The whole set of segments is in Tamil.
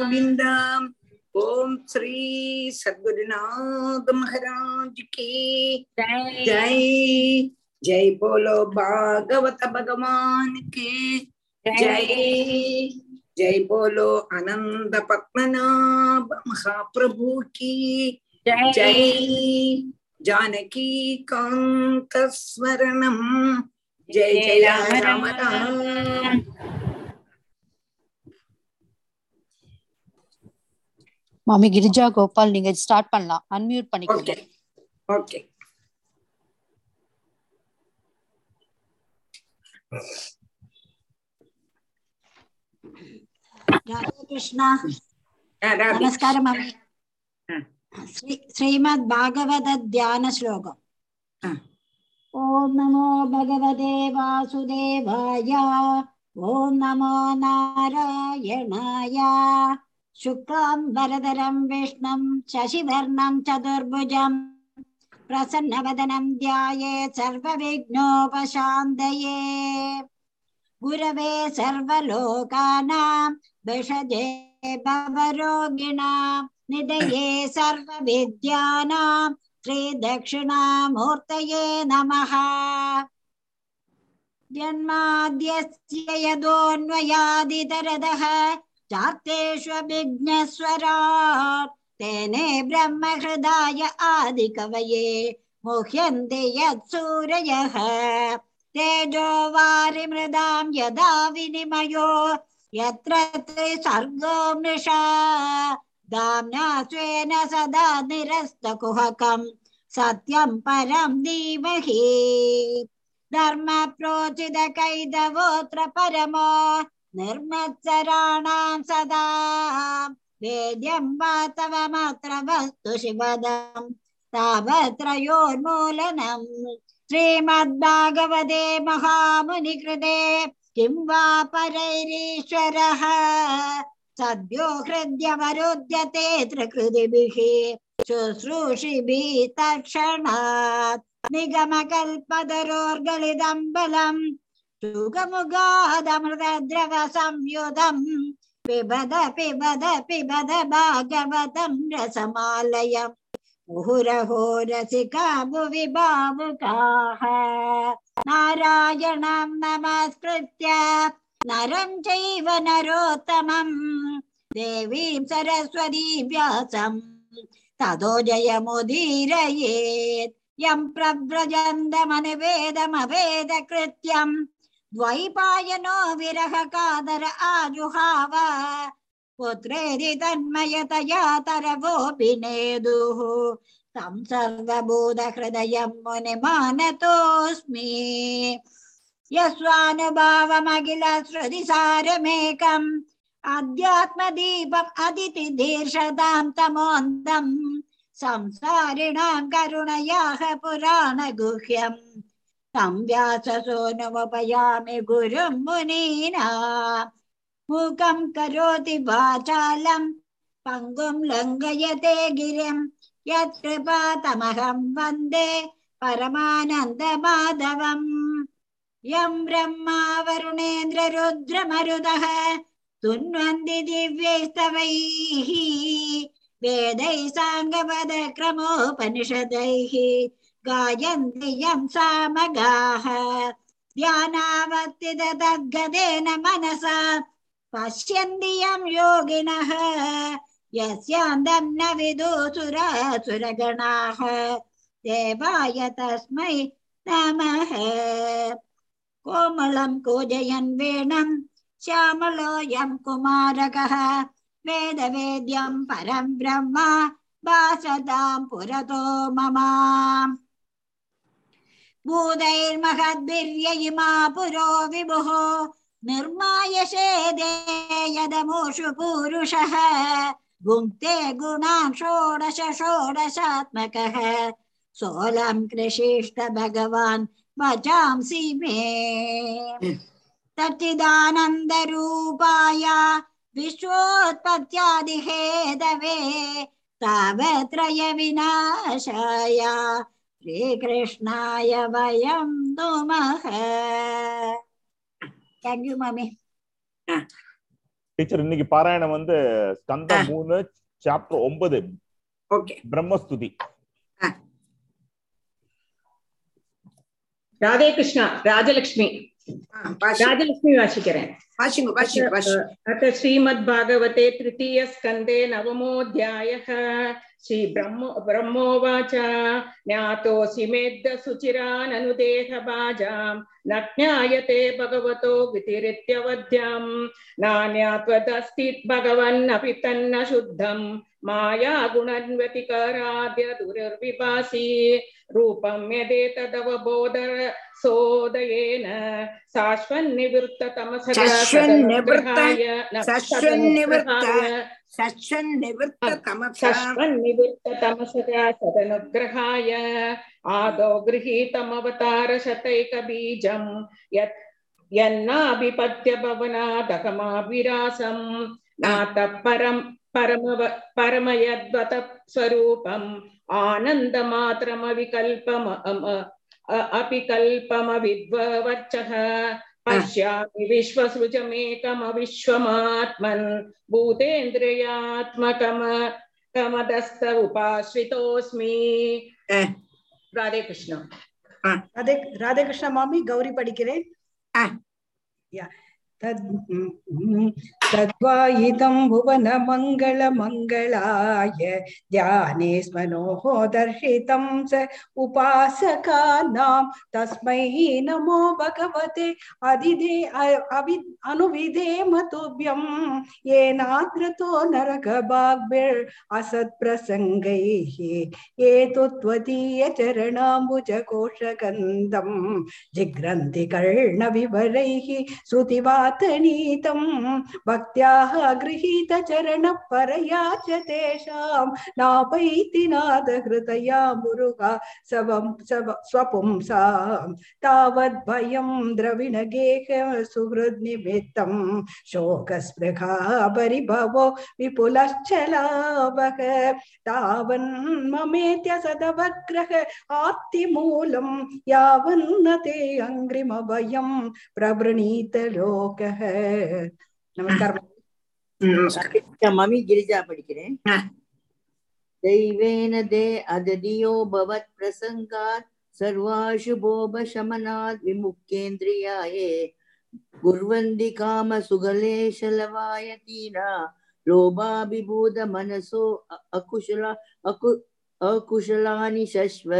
गोविंदम। ओम श्री सद्गुरुनाथ महाराज की जय। जय बोलो भागवत भगवान की जय। जय बोलो अनंत पद्मनाभ महाप्रभु की जय। जानकी कांत स्मरणम जय जय राम राम। மாமி கிரிஜா கோபால், நீங்க ஸ்டார்ட் பண்ணலாம், அன்மியூட் பண்ணிக்கோங்க. ஓகே, ராதா கிருஷ்ணா, நமஸ்காரம் மாமி. ஸ்ரீமத் பாகவத தியான ஸ்லோகம். ஓம் நமோ பகவதே வாசுதேவாய, ஓம் நமோ நாராயணாய. शुक्लं वरदरं विष्णुं शशिवर्णं चतुर्भुजं प्रसन्नवदनं ध्यायेत् सर्वविघ्नोपशान्तये। गुरवे सर्वलोकानां वषजे भवरोगिणां निधये सर्वविद्यानां श्रीदक्षिणामूर्तये नमः। जन्माद्यस्य यदोऽन्वयादितरदः जातेष्वभिज्ञस्वराट् तेने ब्रह्महृदाय आदिकवये मुह्यन्ते यत्सूरयः। तेजो वारिमृदां यदा विनिमयो यत्र सर्गो मृषा। दाम्ना स्वेन सदा निरस्तकुहकं सत्यं परं धीमहि। धर्मप्रोचितकैतवोऽत्र परमो निर्मत्सराणां सदा। वेद्यं वातवमत्र वस्तु शिवदं तावत्रयोन्मूलनं। श्रीमद्भागवते महामुनिकृते किं वा परैरीश्वरः। सद्यो हृद्यवरुध्यते त्रिकृतिभिः शुश्रूषिभिः तत्क्षणात्। निगमकल्पतरोर्गलितं बलम् सुगमुगादमृतद्रव संयुधं पिबद पिबद पिबद भागवतं रसमालयं। मुहुरहो रसिका भुवि भावुकाः। नारायणं नमस्कृत्य नरं चैव नरोत्तमं देवीं सरस्वतीं व्यासं ततो जयमुदीरयेत्। यं प्रव्रजन्तमनुवेदमवेदकृत्यं द्वैपायनो विरह कादर आजुहाव। पुत्रेति तन्मयतया तरवोऽपि नेदुः। तं सर्वभूतहृदयं मुनिमानतोऽस्मि। यस्वानुभावमखिलश्रुतिसारमेकम् अध्यात्मदीपम् अदितिदीर्षतां तमोऽन्तम्। संसारिणां करुणयाः पुराणगुह्यम्। तं व्याससोऽनुपयामि गुरुं मुनीनां। मूकं करोति वाचालं पङ्गुं लङ्घयते गिरिं। यत्कृपातमहं वन्दे परमानन्दमाधवम्। यं ब्रह्मा वरुणेन्द्ररुद्रमरुतः तुन्वन्ति दिव्यैस्तवैः। वेदैः साङ्गपदक्रमोपनिषदैः गायन्ति यं सामगाः। ध्यानावर्तित तद्गतेन मनसा पश्यन्ति यं योगिनः। यस्यान्तं न विदुसुरासुरगणाः देवाय तस्मै नमः। कोमलं कूजयन् वेणं श्यामलोऽयं कुमारकः। वेदवेद्यं परं ब्रह्म भासतां पुरतो मम। भूतैर्महद्भिर्ययिमा पुरो विभुः निर्माय शेदे यदमुषु पुरुषः। भुङ्क्ते गुणान् षोडश षोडशात्मकः। सोऽलं कृषिष्ट भगवान् वचांसि मे। तच्चिदानन्दरूपाय विश्वोत्पत्यादिहेतवे तावत्रय विनाशाय श्रीकृष्णाय वयं नुमः। Thank you mummy. டீச்சர் இன்னைக்கு பாராயணம் வந்து ஸ்கந்தம் 3 சாப்டர் 9 ஓகே பிரம்மஸ்துதி. ராதே கிருஷ்ணா. ராஜலட்சுமி ராஜலட்சுமி வாசிக்கிறேன். அத ஸ்ரீமத் பாகவதே திருத்தீய ஸ்கந்தே நவமோத்யாயஹ ஸ்ரீ பிரம்மோவாச ஞாதோசி மேத்த சுச்சிரான் அனுதேஹ பாஜாம் நஜ்ஞாயதே பகவதோ விதிரித்யவத்யாம் நான்யாத்வதஸ்தித் பகவன் அபி தன்ன சுத்தம் மாயா குணன்வதிகாராத்ய துர்விபாசி ரூபம் யதே ததவபோத சோதயேன சாஸ்வன் நிவிருத்த தமசக சதனுக்ரஹாய ஆதோ கிரஹீதம் அவதார சதைக பீஜம் யத் யன்னாபிபத்ய பவனாதகமாபிராசம் நாதபரம் பரமயத்வத ஸ்வரூபம் ஆனந்தமாத்திரமவிகல்பம் அபிகல்பமவித்வவச்சஹ பஷ்யாமி விஸ்வஸ்ருஜமேகமவிஸ்வமாத்மன் பூதேந்திரியாத்மகம் கமதஸ்த உபாஸ்ரிதோஸ்மி. ராதே கிருஷ்ணா. ராதே கிருஷ்ணா மாமி. கௌரி படிக்கிறேன். தத்வாயிதம் புவன மங்கள மங்களாய த்யானே ஸ்மனோஹோ தர்ஷிதம் ச உபாசகானாம் தஸ்மை நமோ பகவதே அதிதே அனுவிதே மதுப்யம் ஏநாத்ரதோ நரகபாக்பிர் அசத் பிரசங்கைஹி ஏது த்வதீய சரணாம்புஜ கோஷகந்தம் ஜிக்ரந்தி கர்ண விவரைஹி ஸ்ருதிவா நீதம் பக்தியாக கிரஹீத சரண பரயா தேஷாம் நாபைதி நாத ஹிருதயா முருகா சவம் ஸ்வபும்சாம் தாவத் பயம் திரவிண கேக சுஹ்ருத் நிமித்தம் சோக ஸ்பிருகா பரிபவோ விபுலச்சலாவக தாவன் மமேத்ய சதவக்ரஹ ஆப்தி மூலம் யாவன்னதே அங்கிரிம பயம் பிரவ்ரணீத லோக. நமஸ்காரம் மாமி. கிரிஜா படிக்கிறேன். தெய்வேன தே அததியோ பவத் பிரசங்காத் சர்வாசுபோப சமனாத் விமுக்தேந்திரியாயே குர்வந்தி காம சுகலேஷலவாய தீனா லோபாபிபூத மனசோ அகுஷலானி சஸ்வ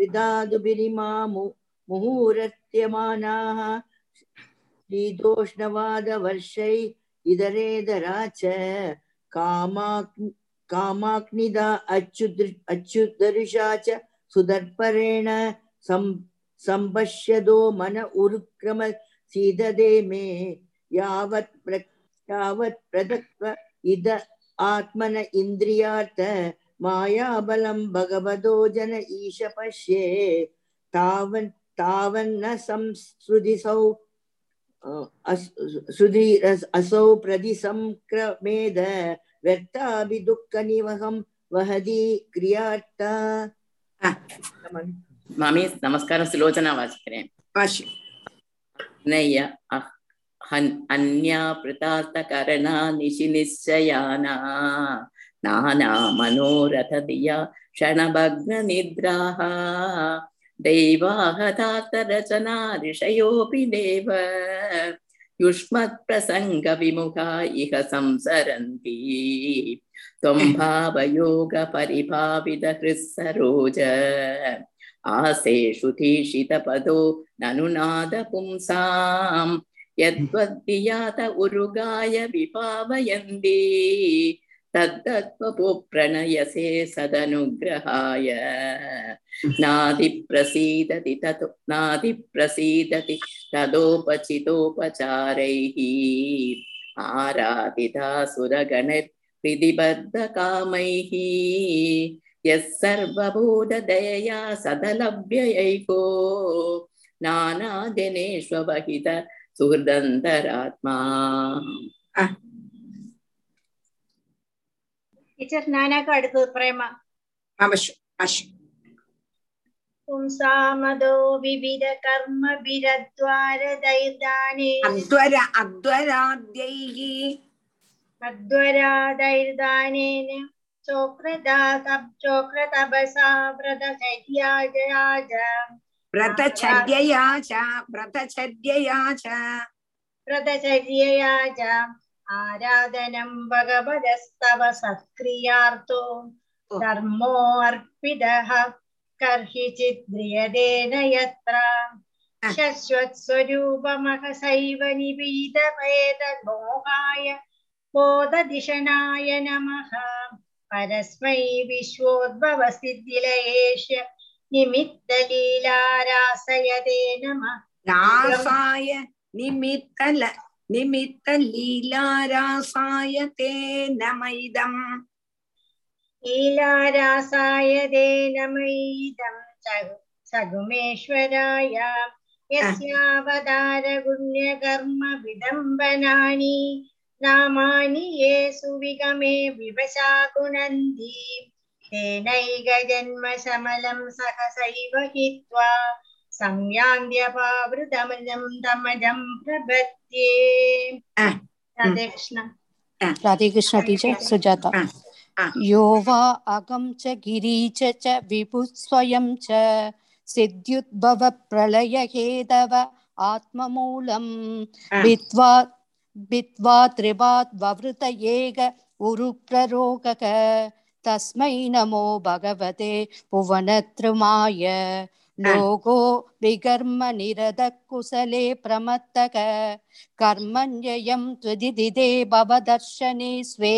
ரிதாது பிரிமாமு முகூரத்தியமானோஷ்ணவாதவர்ஷை இதரேதராச்ச காமாக்னிதா அச்சுதரிஷாச்ச சுதர்ப்பரேண சம்பஷ்யதோ மன உருக்ரம சீததே மே யாவத் பிரதக்வ இத ஆத்மன இந்திரியார்த்த மாயாபலம் பகவதோ ஜன ஈஷ பஷ்யே தாவன் தாவன்ன சம்ஸ்ருதிசௌ அசௌ பிரதிசம்க்ரமேத வெர்த்தாபி துக்க நிவகம் வஹதி கிரியார்த்தா. மாமி நமஸ்காரம். சுலோச்சனா வாசிக்கிறேன். நய அன்யா பிரதார்த்த கரணா நிஷி நிச்சயானா நானா மனோரத தியா க்ஷணபக்ன நித்ராஹ தைவாஹதார்த்தரச்சனா ரிஷயோபி தேவ யுஷ்மத் பிரசங்க விமுகா இஹ சம்சரந்தி த்வம் பாவயோக பரிபாவித ஹ்ருஸ்ஸரோஜ ஆசேஷு தீஷித பதோ நனுநாத பும்சாம் யத்வத்யாத உருகாய விபாவயந்தி தத்தத்வபோ பிரணயசே சதனுக்ரஹாய நாதி பிரசீததி ததோபசிதோபசாரைஹி ஆராதிதா சுரகணர் பிதிபத்த காமைஹி யஸ் சர்வபூத தயயா சதலவ்யயைகோ நானாதினேஷ்வபஹித சுஹ்ருதந்தராத்மா. டீச்சர் நானாக்கு அடுத்தது பிரேமா. பும்சாமதோ விவித கர்ம விரத்வார தைர்தானே அத்வராத்யைஹி அத்வரா தைர்தானேன சோக்ரதா சோக்ரதபசா வ்ரதச்சத்யாஜா வ்ரதச்சத்யாஜா வ்ரதச்சத்யாஜா வ்ரதச்சத்யாஜா ஆராதனம் பகவதஸ்தவ சத்க்ரியார்த்தோ தர்மோ அர்ப்பிதஹ கர்ஹிசித்ரியதேன யத்ரா ஷஸ்வத் ஸ்வரூபமஹ சைவ நிபீதவேதத் மோகாய போததிஷனாய நமஹ பரஸ்மை விஸ்வோத்பவ சித்திலயேஷ நிமித்த லீலாராசயதே நமஹ ராசாய நிமித்தல நிமித்த லீலாராசாயதே நமைதம் லீலாராசாயதே நமைதம் சகுமேஸ்வராய யஸ்யாவதார புண்ய கர்ம விடம்பனானி நாமானி யேசு விகமே விவசா குணந்தி தேனைக ஜன்ம சமலம் சகசைவ ஹித்வா சம்யாந்த்யபாவ்ருதமிதம் தமஜம் பிரபத்யே. ராதேகிருஷ்ண. ராதேகிருஷ்ண டீச்சர் சுஜாதா. यो वा अगम च गिरी च विभु स्वयं च सिद्ध्युद्भव प्रलय हेदव आत्ममूलं विद्वा विद्वा त्रिवाद ववृत एग उरु प्ररोगक तस्मै नमो भगवते भुवनत्रमाय लोको विकर्म निरद कुशले प्रमत्तक कर्मण्ययं त्वदिदिदे भवदर्शने स्वे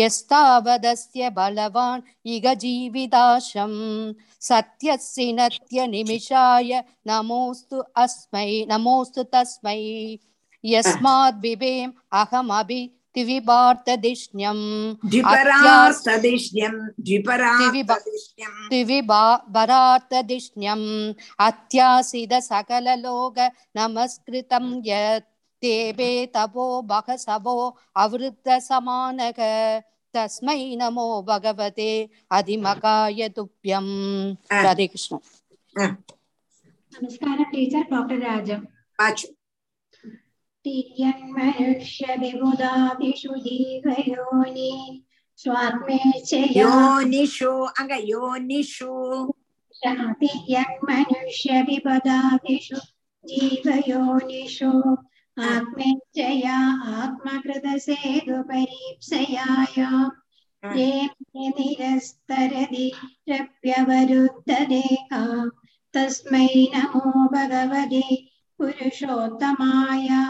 यस्तावदस्य बलवान् इह जीविदाशं सत्यस्य नत्य निमिषाय नमोस्तु अस्मै नमोस्तु तस्मै यस्माद् बिभेम अहमभि திவிபார்த்ததிஷ்யம் திவிபார்த்ததிஷ்யம் திவிபார்த்ததிஷ்யம் அத்யாசித சகலலோக நமஸ்கிருதம் யத் தேவே தபோ பகசவோ அவ்ருத்த சமானக தஸ்மை நமோ பகவதே அதிமகாய துப்யம். ராதே கிருஷ்ணன். நமஸ்காரம் டீச்சர். டாக்டர் ராஜம். ஆத்மகிருதேதுபரீப்சயாயரதிரப்யவருத்ததேகா தஸ்மை நமோ பகவதே ஜனஸ்ய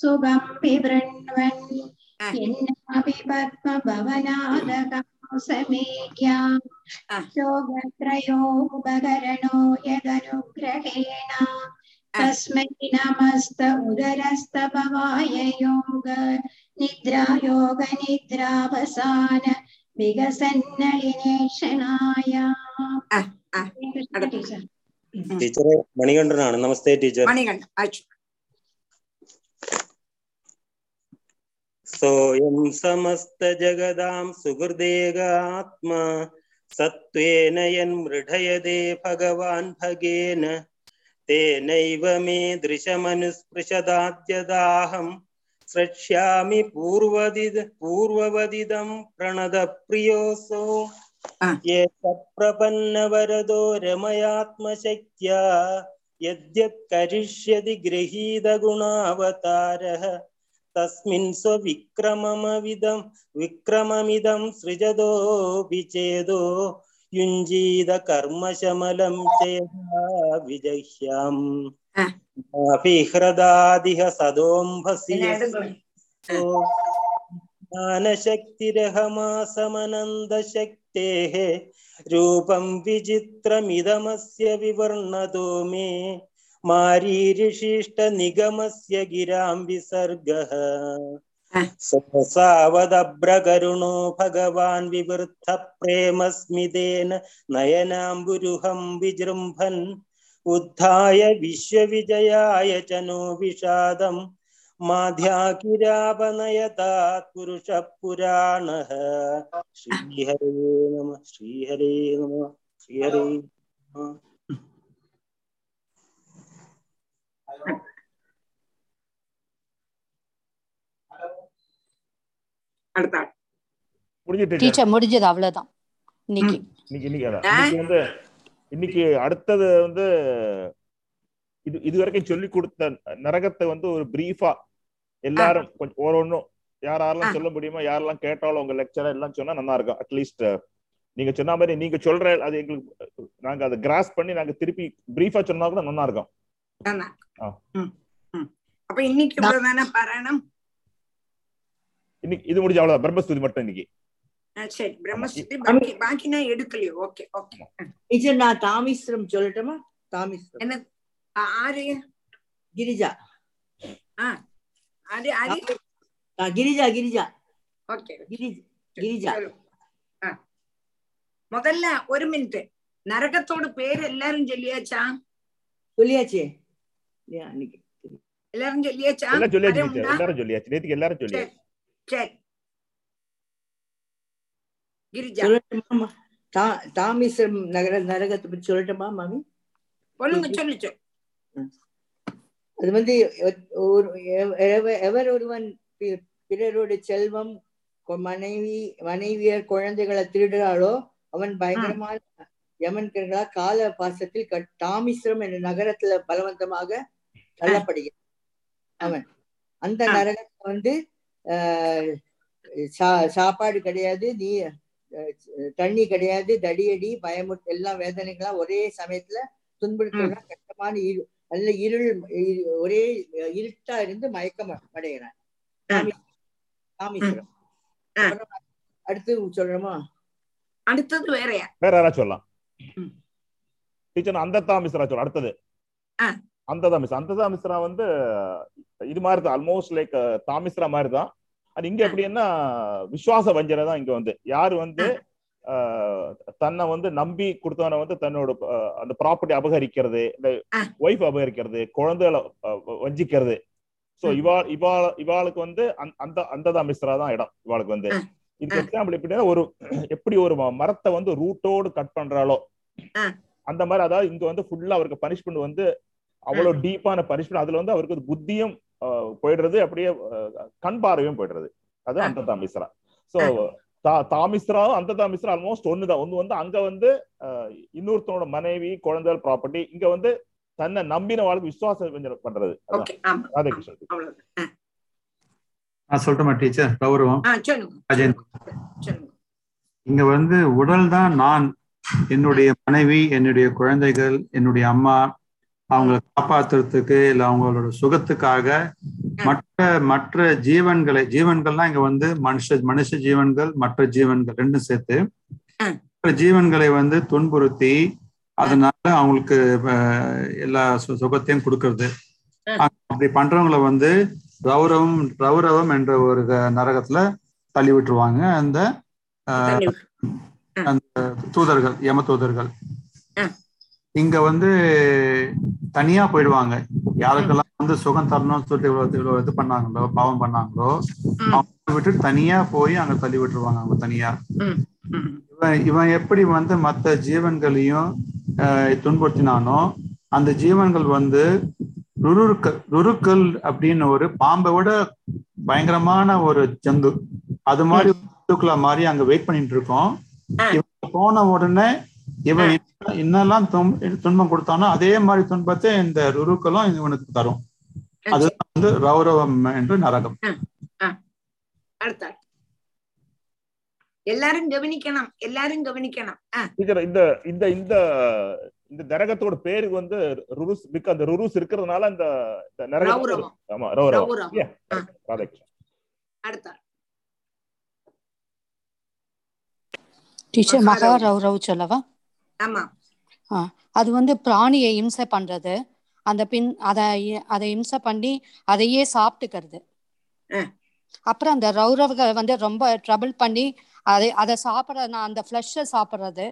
சுகம் பிவृण्वन् மணிகண்டனான நமஸ்தே டீச்சர். सोऽयं समस्तजगदां सुहृदेगात्मा सत्त्वेन यन्मृढयते भगवान् भगेन तेनैव मे दृशमनुस्पृशदाद्यदाहं स्रक्ष्यामि पूर्ववदिदं प्रणतप्रियोऽसौ ये सत्प्रपन्नवरदो रमयात्मशक्त्या यद्यत् करिष्यति गृहीतगुणावतारः तस्मिन् विक्रममिदं सृजदो विचेदो युञ्जीद कर्मशमलं चेदा विजह्याम् हृदादिह सदोम्भसि ज्ञानशक्तिरहमासमनन्दशक्तेः रूपं विचित्रमिदमस्य विवर्णतो मे மாரீரிஷிஷ்ட நிகமஸ்ய கிராம் விசர்கஹ சவதப்ரகருணோ பகவான் விவருத்த பிரேமஸ்மிதேன நயனாம்புருஹம் விஜிரும்பன் உத்தாய விஸ்வவிஜயாய சனோ விஷாதம் மாத்யாகிராபநயதாத் புருஷ புராணஹ. ஸ்ரீஹரே நம, ஸ்ரீஹரே நம, ஸ்ரீஹரே. அவ்வளவுதான். இன்னைக்கு அடுத்தது வந்து இதுவரைக்கும் சொல்லி கொடுத்த நரகத்தை வந்து ஒரு பிரீஃபா எல்லாரும் கொஞ்சம் ஒவ்வொன்றும் யாரெல்லாம் சொல்ல முடியுமா, யாரெல்லாம் கேட்டாலும் உங்க லெக்சரா எல்லாம் சொன்னா நல்லா இருக்கும். அட்லீஸ்ட் நீங்க சொன்ன மாதிரி நீங்க சொல்ற அது எங்களுக்கு நாங்க அதை கிராஸ் பண்ணி நாங்க திருப்பி பிரீஃபா சொன்னா கூட நல்லா இருக்கும். அப்ப இன்னைக்கு இவ்வளவுதானே பாராயணம். இன்னைக்கு இது முடிஞ்ச அவ்வளவு பிரம்மஸ்துதி மட்டும் இன்னைக்கு. சரி, பிரம்மஸ்துதி பாக்கி நான் எடுக்கலையோ? Okay okay. இது நான் தாமிஸ்ரம் சொல்லட்டுமா? தாமிஸ்ரம் என்ன? ஆரிய கிரிஜா. ஆரிய ஆரிய கிரிஜா கிரிஜா. ஓகே கிரிஜா. முதல்ல ஒரு மினிட், நரகத்தோட பேர் எல்லாரும் சொல்லியாச்சா? சொல்லியாச்சு எல்லாரும் சொல்லியாச்சா? எல்லாரும் சொல்லியாச்சு, நேத்துக்கு எல்லாரும் சொல்லியாச்சு. பிறரோடு செல்வம் மனைவியர் குழந்தைகளை திருடுகிறாளோ அவன் பயங்கரமான யமன்கர்களா கால பாசத்தில் தாமிஸ்ரம் என்ற நகரத்துல பலவந்தமாக தள்ளப்படுகிறான். அவன் அந்த நரகத்தை வந்து சாப்பாடு கிடையாது, நீ தண்ணி கிடையாது, தடியடி பயமுட்டு எல்லாம் வேதனைகளா ஒரே சமயத்துல துன்புறுத்தா கஷ்டமான நல்ல இருள் ஒரே இருட்டா இருந்து மயக்கம் அடைகிறான். அடுத்து சொல்றோமா? அடுத்தது வேற யாரா சொல்லலாம்? அந்த தாமிஸ்ரா சொல்ல அடுத்தது அந்த தாமிஸ்ரா வந்து இது மாதிரி தான், ஆல்மோஸ்ட் லைக் தாமிஸ்ரா மாதிரி தான். அது இங்க எப்படின்னா விசுவாச வஞ்சனை தான். இங்க வந்து யாரு வந்து தன்னை வந்து நம்பி கொடுத்தவன வந்து தன்னோட அந்த ப்ராப்பர்ட்டி அபகரிக்கிறது, இந்த ஒய்ஃப் அபகரிக்கிறது, குழந்தைகளை வஞ்சிக்கிறது. சோ இவாளுக்கு வந்து அந்த அந்த தாமிஸ்ரா தான் இடம். இவாளுக்கு வந்து இதுக்கு எக்ஸாம்பிள் எப்படின்னா ஒரு எப்படி ஒரு மரத்தை வந்து ரூட்டோடு கட் பண்றாலோ அந்த மாதிரி. அதாவது இங்க வந்து ஃபுல்லா அவருக்கு பனிஷ்மெண்ட் வந்து அவ்வளவு டீப்பான பனிஷ்மெண்ட். அதுல வந்து அவருக்கு புத்தியும் போயிடுறது, அப்படியே கண் பார்வையும் போயிடுறது. அது அந்த தாமிஸ்ரா. சோ தாமிஸ்ரா அந்த தாமிஸ்ரா ஆல்மோஸ்ட் ஒண்ணுதான். ஒண்ணு வந்து அங்க வந்து இன்னொருத்தனோட மனைவி குழந்தைகள் ப்ராப்பர்ட்டி, இங்க வந்து தன்னை நம்பின வாழ்க்கை விசுவாசம் பண்றது. நான் சொல்றேன் டீச்சர் கௌரவம். இங்க வந்து உடல் தான் நான், என்னுடைய மனைவி, என்னுடைய குழந்தைகள், என்னுடைய அம்மா, அவங்களை காப்பாத்துறதுக்கு இல்ல அவங்களோட சுகத்துக்காக மற்ற ஜீவன்கள்லாம் இங்க வந்து மனுஷ ஜீவன்கள் மற்ற ஜீவன்கள் ரெண்டும் சேர்த்து மற்ற ஜீவன்களை வந்து துன்புறுத்தி அதனால அவங்களுக்கு எல்லா சுகத்தையும் கொடுக்கறது. அப்படி பண்றவங்களை வந்து ரௌரவம் என்ற ஒரு நரகத்துல தள்ளி விட்டுருவாங்க அந்த தூதர்கள், யம தூதர்கள். இங்க வந்து தனியா போயிடுவாங்க. யாருக்கெல்லாம் வந்து சுகம் தரணும்னு சொல்லிட்டு இவ்வளவு இது பண்ணாங்களோ, பாவம் பண்ணாங்களோ, அவங்க விட்டுட்டு தனியா போய் அங்க தள்ளி விட்டுருவாங்க. அவங்க தனியா இவன் எப்படி வந்து மற்ற ஜீவன்களையும் துன்புறுத்தினானோ அந்த ஜீவன்கள் வந்து ருருக்கள் அப்படின்னு ஒரு பாம்பை விட பயங்கரமான ஒரு ஜந்து, அது மாதிரி ருத்துக்கள மாதிரி அங்க வெயிட் பண்ணிட்டு இருக்கோம். இவன் போன உடனே இவன் என்னெல்லாம் துன்பம் கொடுத்தானோ அதே மாதிரி துன்பத்தை இந்த ருருக்களும் இவனுக்கு தரும். அதுதான் வந்து ரௌரவம் என்று நரகம். எல்லாரும் கவனிக்கணும், எல்லாரும் கவனிக்கணும். இந்த இந்த இந்த இந்த நரகத்தோட பேருக்கு வந்து ருருஸ், அந்த ருருஸ் இருக்கிறதுனால இந்த நரகம். ஆமா, ரௌரவம். அடுத்த டீச்சர் மகா ரௌரவ சொல்லவா? அது வந்து பிராணியை இம்சை பண்றது, அந்த பின் அதை இம்சை பண்ணி அதையே சாப்பிட்டுக்கிறது. அப்புறம் அந்த ரௌரவ ரொம்ப ட்ரபிள் பண்ணி அதை சாப்பிட அந்த ஃபிளஷ் சாப்பிடுறது,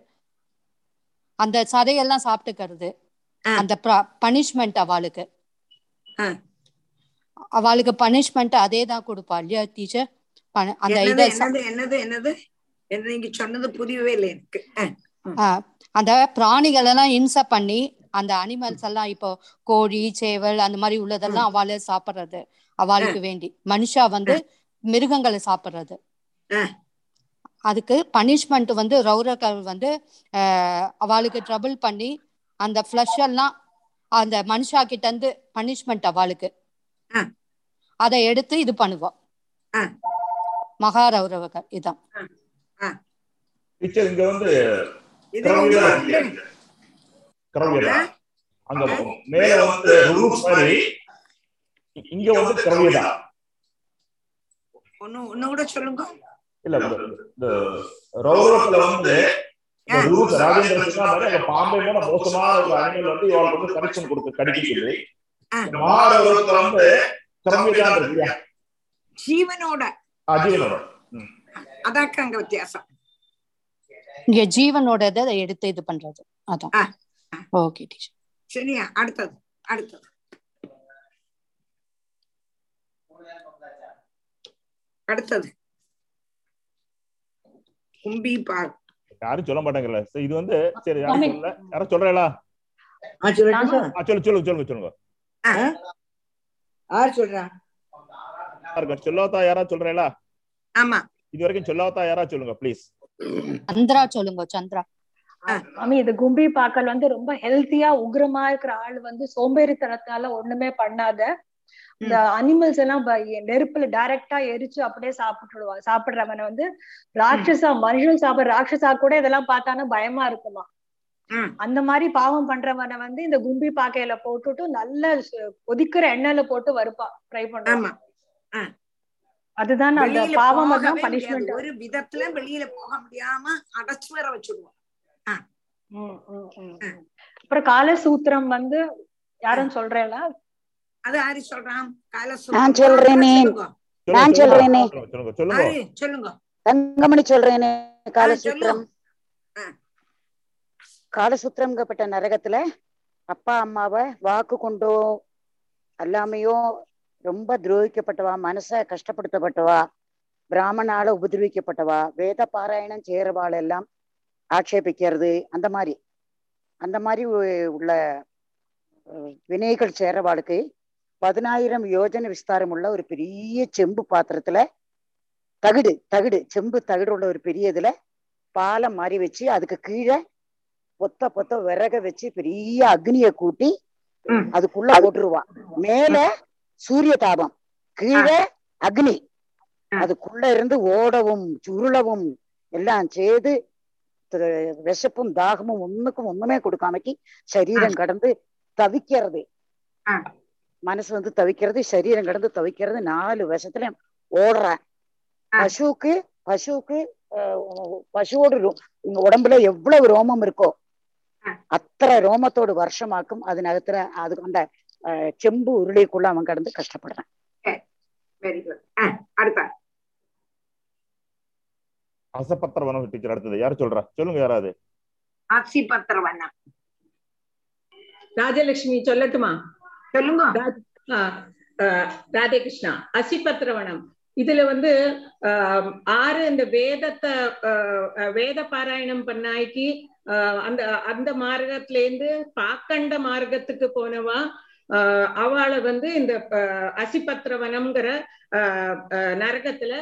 அந்த சதையெல்லாம் சாப்பிட்டுக்கிறது. அந்த பனிஷ்மெண்ட் அவளுக்கு பனிஷ்மெண்ட் அதே தான் கொடுப்பா இல்லையா டீச்சர்? அந்த பிராணிகள் எல்லாம் இம்சை பண்ணி அந்த அனிமல்ஸ் எல்லாம், இப்போ கோழி சேவல் அந்த மாதிரி உள்ளதெல்லாம் அவளே சாப்பிடுறது அவளுக்கு வேண்டி. மனுஷா மிருகங்களை சாப்பிடுறது, அதுக்கு பனிஷ்மெண்ட் ரௌரவர்கள் அவளுக்கு ட்ரபிள் பண்ணி அந்த ஃபிளஷ் எல்லாம் அந்த மனுஷா கிட்ட இருந்து பனிஷ்மெண்ட் அவளுக்கு அதை எடுத்து இது பண்ணுவோம். மகா ரௌரவர்கள் இதான். ஜீவனோட எடுத்து இது பண்றது அதான். ஓகே டீச்சர், சரியா? அடுத்தது அடுத்தது அடுத்தது கும்பி பால். யாரும் சொல்ல மாட்டாங்கல்ல இது சரி, யாரும் சொல்றீங்களா? சொல்லுங்க சொல்லுங்க சொல்லுங்க. யார் சொல்றா? சொல்லாதா யாரா சொல்றீங்களா? ஆமா, இது வரைக்கும் சொல்லாதா யாரா சொல்லுங்க ப்ளீஸ். சந்திரா சொல்லுங்க. சந்திரா மாமி, இது கும்பி பாக்கல் ரொம்ப ஹெல்த்தியா உக்ரமா இருக்கிற ஆள் சோம்பேறித்தனத்தால ஒண்ணுமே பண்ணாத இந்த அனிமல்ஸ் எல்லாம் நெருப்புல டைரக்டா எரிச்சு அப்படியே சாப்பிடுறவனை ராட்சசா, மனுஷன் சாப்பிடுற ராட்சசா கூட இதெல்லாம் பார்த்தானா பயமா இருக்குமா? அந்த மாதிரி பாவம் பண்றவனை இந்த கும்பி பாக்கையில போட்டுட்டு நல்ல கொதிக்கிற எண்ணெயில போட்டு வறுப்பா ட்ரை பண்ணுவான். அதுதான் அந்த பாவம் தான் பனிஷ்மெண்ட். ஒரு விதத்துல வெளியில போக முடியாம அடைச்சு வர வச்சுடுவான். அப்புறம் காலசூத்திரம் யாரும் சொல்றேன், அது ஆரி சொல்றான். நான் சொல்றேனே, நான் சொல்றேனே, சொல்லுங்க. தங்கமணி சொல்றேனே, காலசூத்திரம். காலசூத்திரம்ங்கப்பட்ட நரகத்துல அப்பா அம்மாவை வாக்கு கொண்டோ எல்லாமையோ ரொம்ப துரோகிக்கப்பட்டவா, மனச கஷ்டப்படுத்தப்பட்டவா, பிராமணால உபதிரவிக்கப்பட்டவா, வேத பாராயணம் செய்யறவாள் எல்லாம் ஆட்சேபிக்கிறது, அந்த மாதிரி உள்ள வினைகள் சேர்றவாளுக்கு 10000 யோஜனை விஸ்தாரம் உள்ள ஒரு பெரிய செம்பு பாத்திரத்துல தகுடு செம்பு தகுடு உள்ள ஒரு பெரிய இதுல பாலை மாறி வச்சு அதுக்கு கீழே பொத்த விறக வச்சு பெரிய அக்னிய கூட்டி அதுக்குள்ள போட்டுருவான். மேல சூரிய தாபம், கீழே அக்னி, அதுக்குள்ள இருந்து ஓடவும் சுருளவும் எல்லாம் செய்து விஷப்பும் தாகமும் ஒண்ணுக்கும் ஒண்ணுமே கொடுக்காமக்கி சரீரம் கடந்து தவிக்கிறது, மனசு தவிக்கிறது, சரீரம் கடந்து தவிக்கிறது. 4 விஷத்துல ஓடுற பசுவோட உங்க உடம்புல எவ்வளவு ரோமம் இருக்கோ அத்தனை ரோமத்தோடு வருஷமாக்கும். அதனகத்துல அது அந்த செம்பு உருளைக்குள்ள அவன் கடந்து கஷ்டப்படுறான். அசபத்திரவனம் டீச்சர். அடுத்தது யார் சொல்றா? சொல்லுங்க, யாராவது? அசபத்திரவனம். ராஜலட்சுமி சொல்லட்டுமா? சொல்லுங்க. ராதே கிருஷ்ணா. அசிபத்திரவனம் இதுல ஆறு இந்த வேதத்தை வேத பாராயணம் பண்ணாய்க்கு அந்த அந்த மார்க்கத்துல இருந்து பாக்கண்ட மார்க்கத்துக்கு போனவா அவளை இந்த அசிபத்திரவனம்ங்கிற நரகத்துல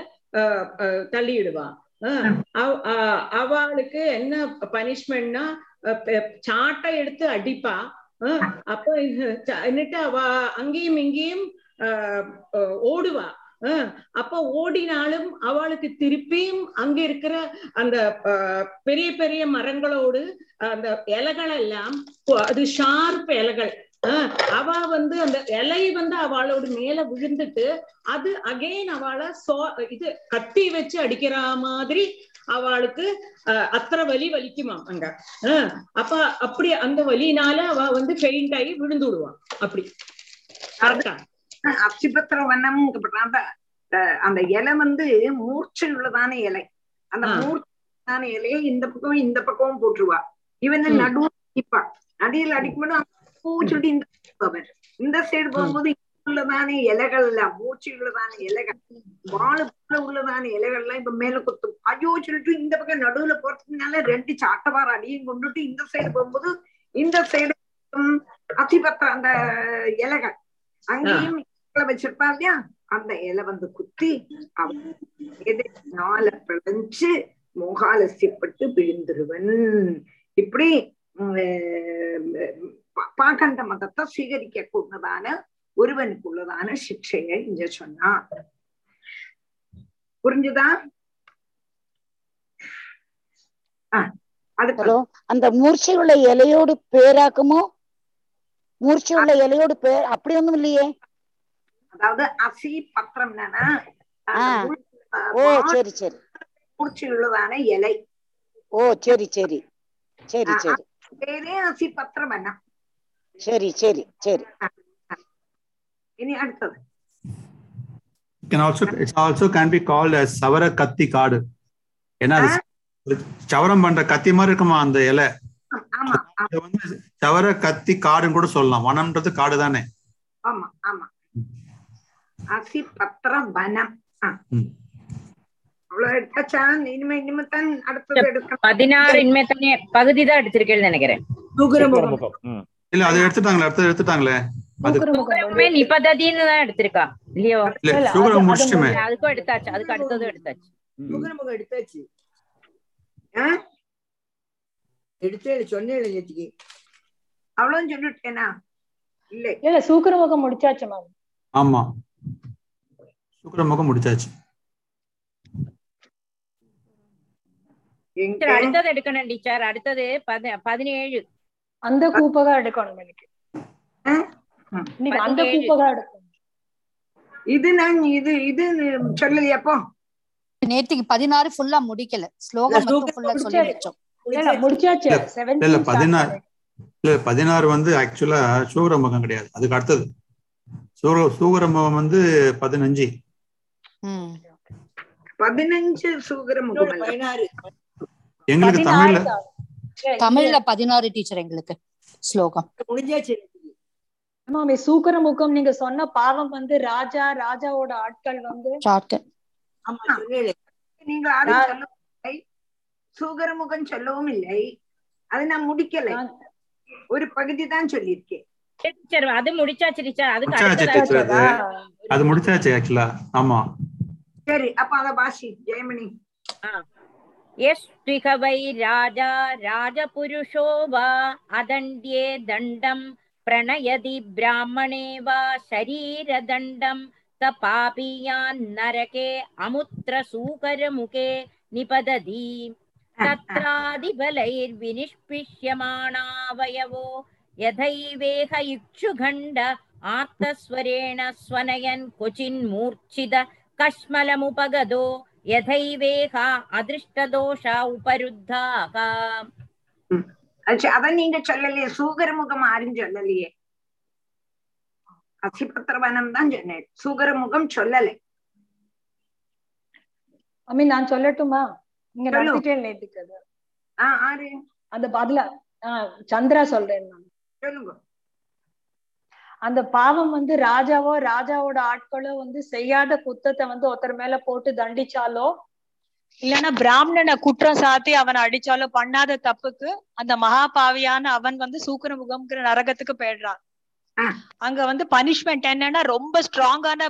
தள்ளிடுவா. அவளுக்கு என்ன பனிஷ்மெண்ட்னா சாட்டை எடுத்து அடிப்பா. அப்ப என்னட்டு அவ அங்கேயும் இங்கேயும் ஓடுவா. அப்ப ஓடினாலும் அவளுக்கு திருப்பியும் அங்க இருக்கிற அந்த பெரிய பெரிய மரங்களோடு அந்த இலைகள் எல்லாம் அது ஷார்ப் இலைகள், அவ அந்த இலை அவளோட மேல விழுந்துட்டு அது அகைன் அவளை கத்தி வச்சு அடிக்கிற மாதிரி அவளுக்கு அத்தனை வலி வலிக்குமாம் அங்க. அப்ப அப்படி அந்த வலினால அவ வந்து பெயிண்ட் ஆகி விழுந்து விடுவான். அப்படி அப்சிபத்திர வண்ணம் அந்த இலை வந்து மூர்ச்சல் உள்ளதான இலை, அந்த மூர்ச்சலான இலையை இந்த பக்கம் இந்த பக்கமும் போட்டுருவா. இவன் நடுவு நிப்பா, அடியில் அடிக்கும்போது பூச்சொல்லி இந்த பவர் இந்த சைடு போகும்போது உள்ளதான இலைகள் எல்லாம் மூர்ச்சல் உள்ளதான இலைகள் வாழுக்குள்ள உள்ளதான இலைகள் எல்லாம் இப்ப மேல குத்தும். ஐயோ சொல்லிட்டு இந்த பக்கம் நடுவுல போறதுனால ரெண்டு சாட்டவார அடியும் கொண்டுட்டு இந்த சைடு போகும்போது இந்த சைடு அதிபத்த அந்த இலைகள் அங்கேயும் வச்சிருப்பா இல்லையா, அந்த இலை வந்து குத்தி அவனால பிழைஞ்சு மோகாலசியப்பட்டு விழுந்துருவன். இப்படி பாகண்ட மதத்தை சீகரிக்க கூடதான ஒருவனுக்குள்ளதான சிக்ஷையை இங்க சொன்னான். புரிஞ்சுதா? அந்த மூர்ச்சை உள்ள இலையோடு பேராக்குமோ? மூர்ச்சை உள்ள இலையோடு பேர் அப்படி ஒண்ணும் இல்லையே. அதாவது அசி பத்திரம் மூர்ச்சி உள்ளதான இலை. ஓ சரி சரி சரி சரி பேரே அசி பத்திரம் என்ன? சரி சரி சரி. இனி அடுத்தது it also can be called as சவர கத்தி காடு. ஏன்னா சவரம் பண்ற கத்தி மாதிரி இருக்குமா அந்த இலை. சவர கத்தி காடுன்னு கூட சொல்லலாம். வனம்ன்றது காடு தானே. ஆமா ஆமா அசி பத்திரம் வனம். அவ்வளவு எடுத்தாச்சா? இனிமே இனிமேத்தான் அடுத்தது எடுக்க 16 இனிமே தானே பகுதி தான் எடுத்திருக்கேன்னு நினைக்கிறேன். இல்ல அது எடுத்துட்டாங்களே, அடுத்தது எடுத்துட்டாங்களே. அடுத்தது எடுக்கணும் டீச்சர். அடுத்தது 17 அந்த கூப்பகா எடுக்கணும் எனக்கு. நேத்திக்கு 16 ஃபுல்லா முடிக்கல, ஸ்லோகம் மட்டும் ஃபுல்லா சொல்லிச்சோம். இல்ல முடிச்சாச்சு. 16 இல்ல 16 வந்து ஆக்சுவலா சூரமகம் கிடையாது, அதுக்கு அடுத்தது. சூரமகம் வந்து 15. 15 சூரமகம் 16. எங்களுக்கு தமிழ்ல 16 டீச்சர் எங்களுக்கு ஸ்லோகம் முடிஞ்சாச்சு. ஆமாமே சூக்கரமுகம் நீங்க சொன்ன பாவம் வந்து ராஜா ராஜாவோட ஆட்கள் வந்து சூக்கரமுகம் சொல்லவும் இல்லை. அது நான் முடிக்கல, ஒரு பகுதி தான் சொல்லியிருக்கேன். அது முடிச்சாச்சு. ஆமா சரி. அப்ப அத பாஷி ஜெயமணி வை ராஜா ராஜபுருஷோ வா அதண்ட்யே தண்டம் பிரணயதி பிராமணே வா சரீர தண்டம் த பாபியான் நரகே அமுத்ர சூகரமுகே நிபததி தத்ராதிபலைர் வினிஷ்பிஷ்யமானாவயவோ யதைவேஹ இக்ஷுகண்ட ஆர்த்தஸ்வரேண ஸ்வனயன் கொச்சின் மூர்ச்சித கஷ்மலமுபகதோ யதைவேஹ அதிருஷ்டதோஷா உபருத்தாக. அத நீங்க சொல்லலையே, சூகரமுகம் யாரும் சொல்லலையே. அசிபத்திரவனம் தான் சொன்னேன், சூகரமுகம் சொல்லல. அம்மி நான் சொல்லட்டுமா? இங்க நடத்திட்டேன் நேற்றுக்கு. ஆறு அந்த பதிலா சந்திரா சொல்றேன் நான். சொல்லுங்க. அந்த பாவம் வந்து ராஜாவோ ராஜாவோட ஆட்களோ வந்து செய்யாத குத்தத்தை வந்து ஒருத்தர் மேல போட்டு தண்டிச்சாலோ இல்லைன்னா பிராமணனை குற்றம் சாத்தி அவனை அடிச்சாலோ பண்ணாத தப்புக்கு அந்த மகாபாவியான அவன் வந்து சூக்கர முகம்ங்கிற நரகத்துக்கு போயிடுறான். அங்க வந்து பனிஷ்மெண்ட் என்னன்னா ரொம்ப ஸ்ட்ராங்கான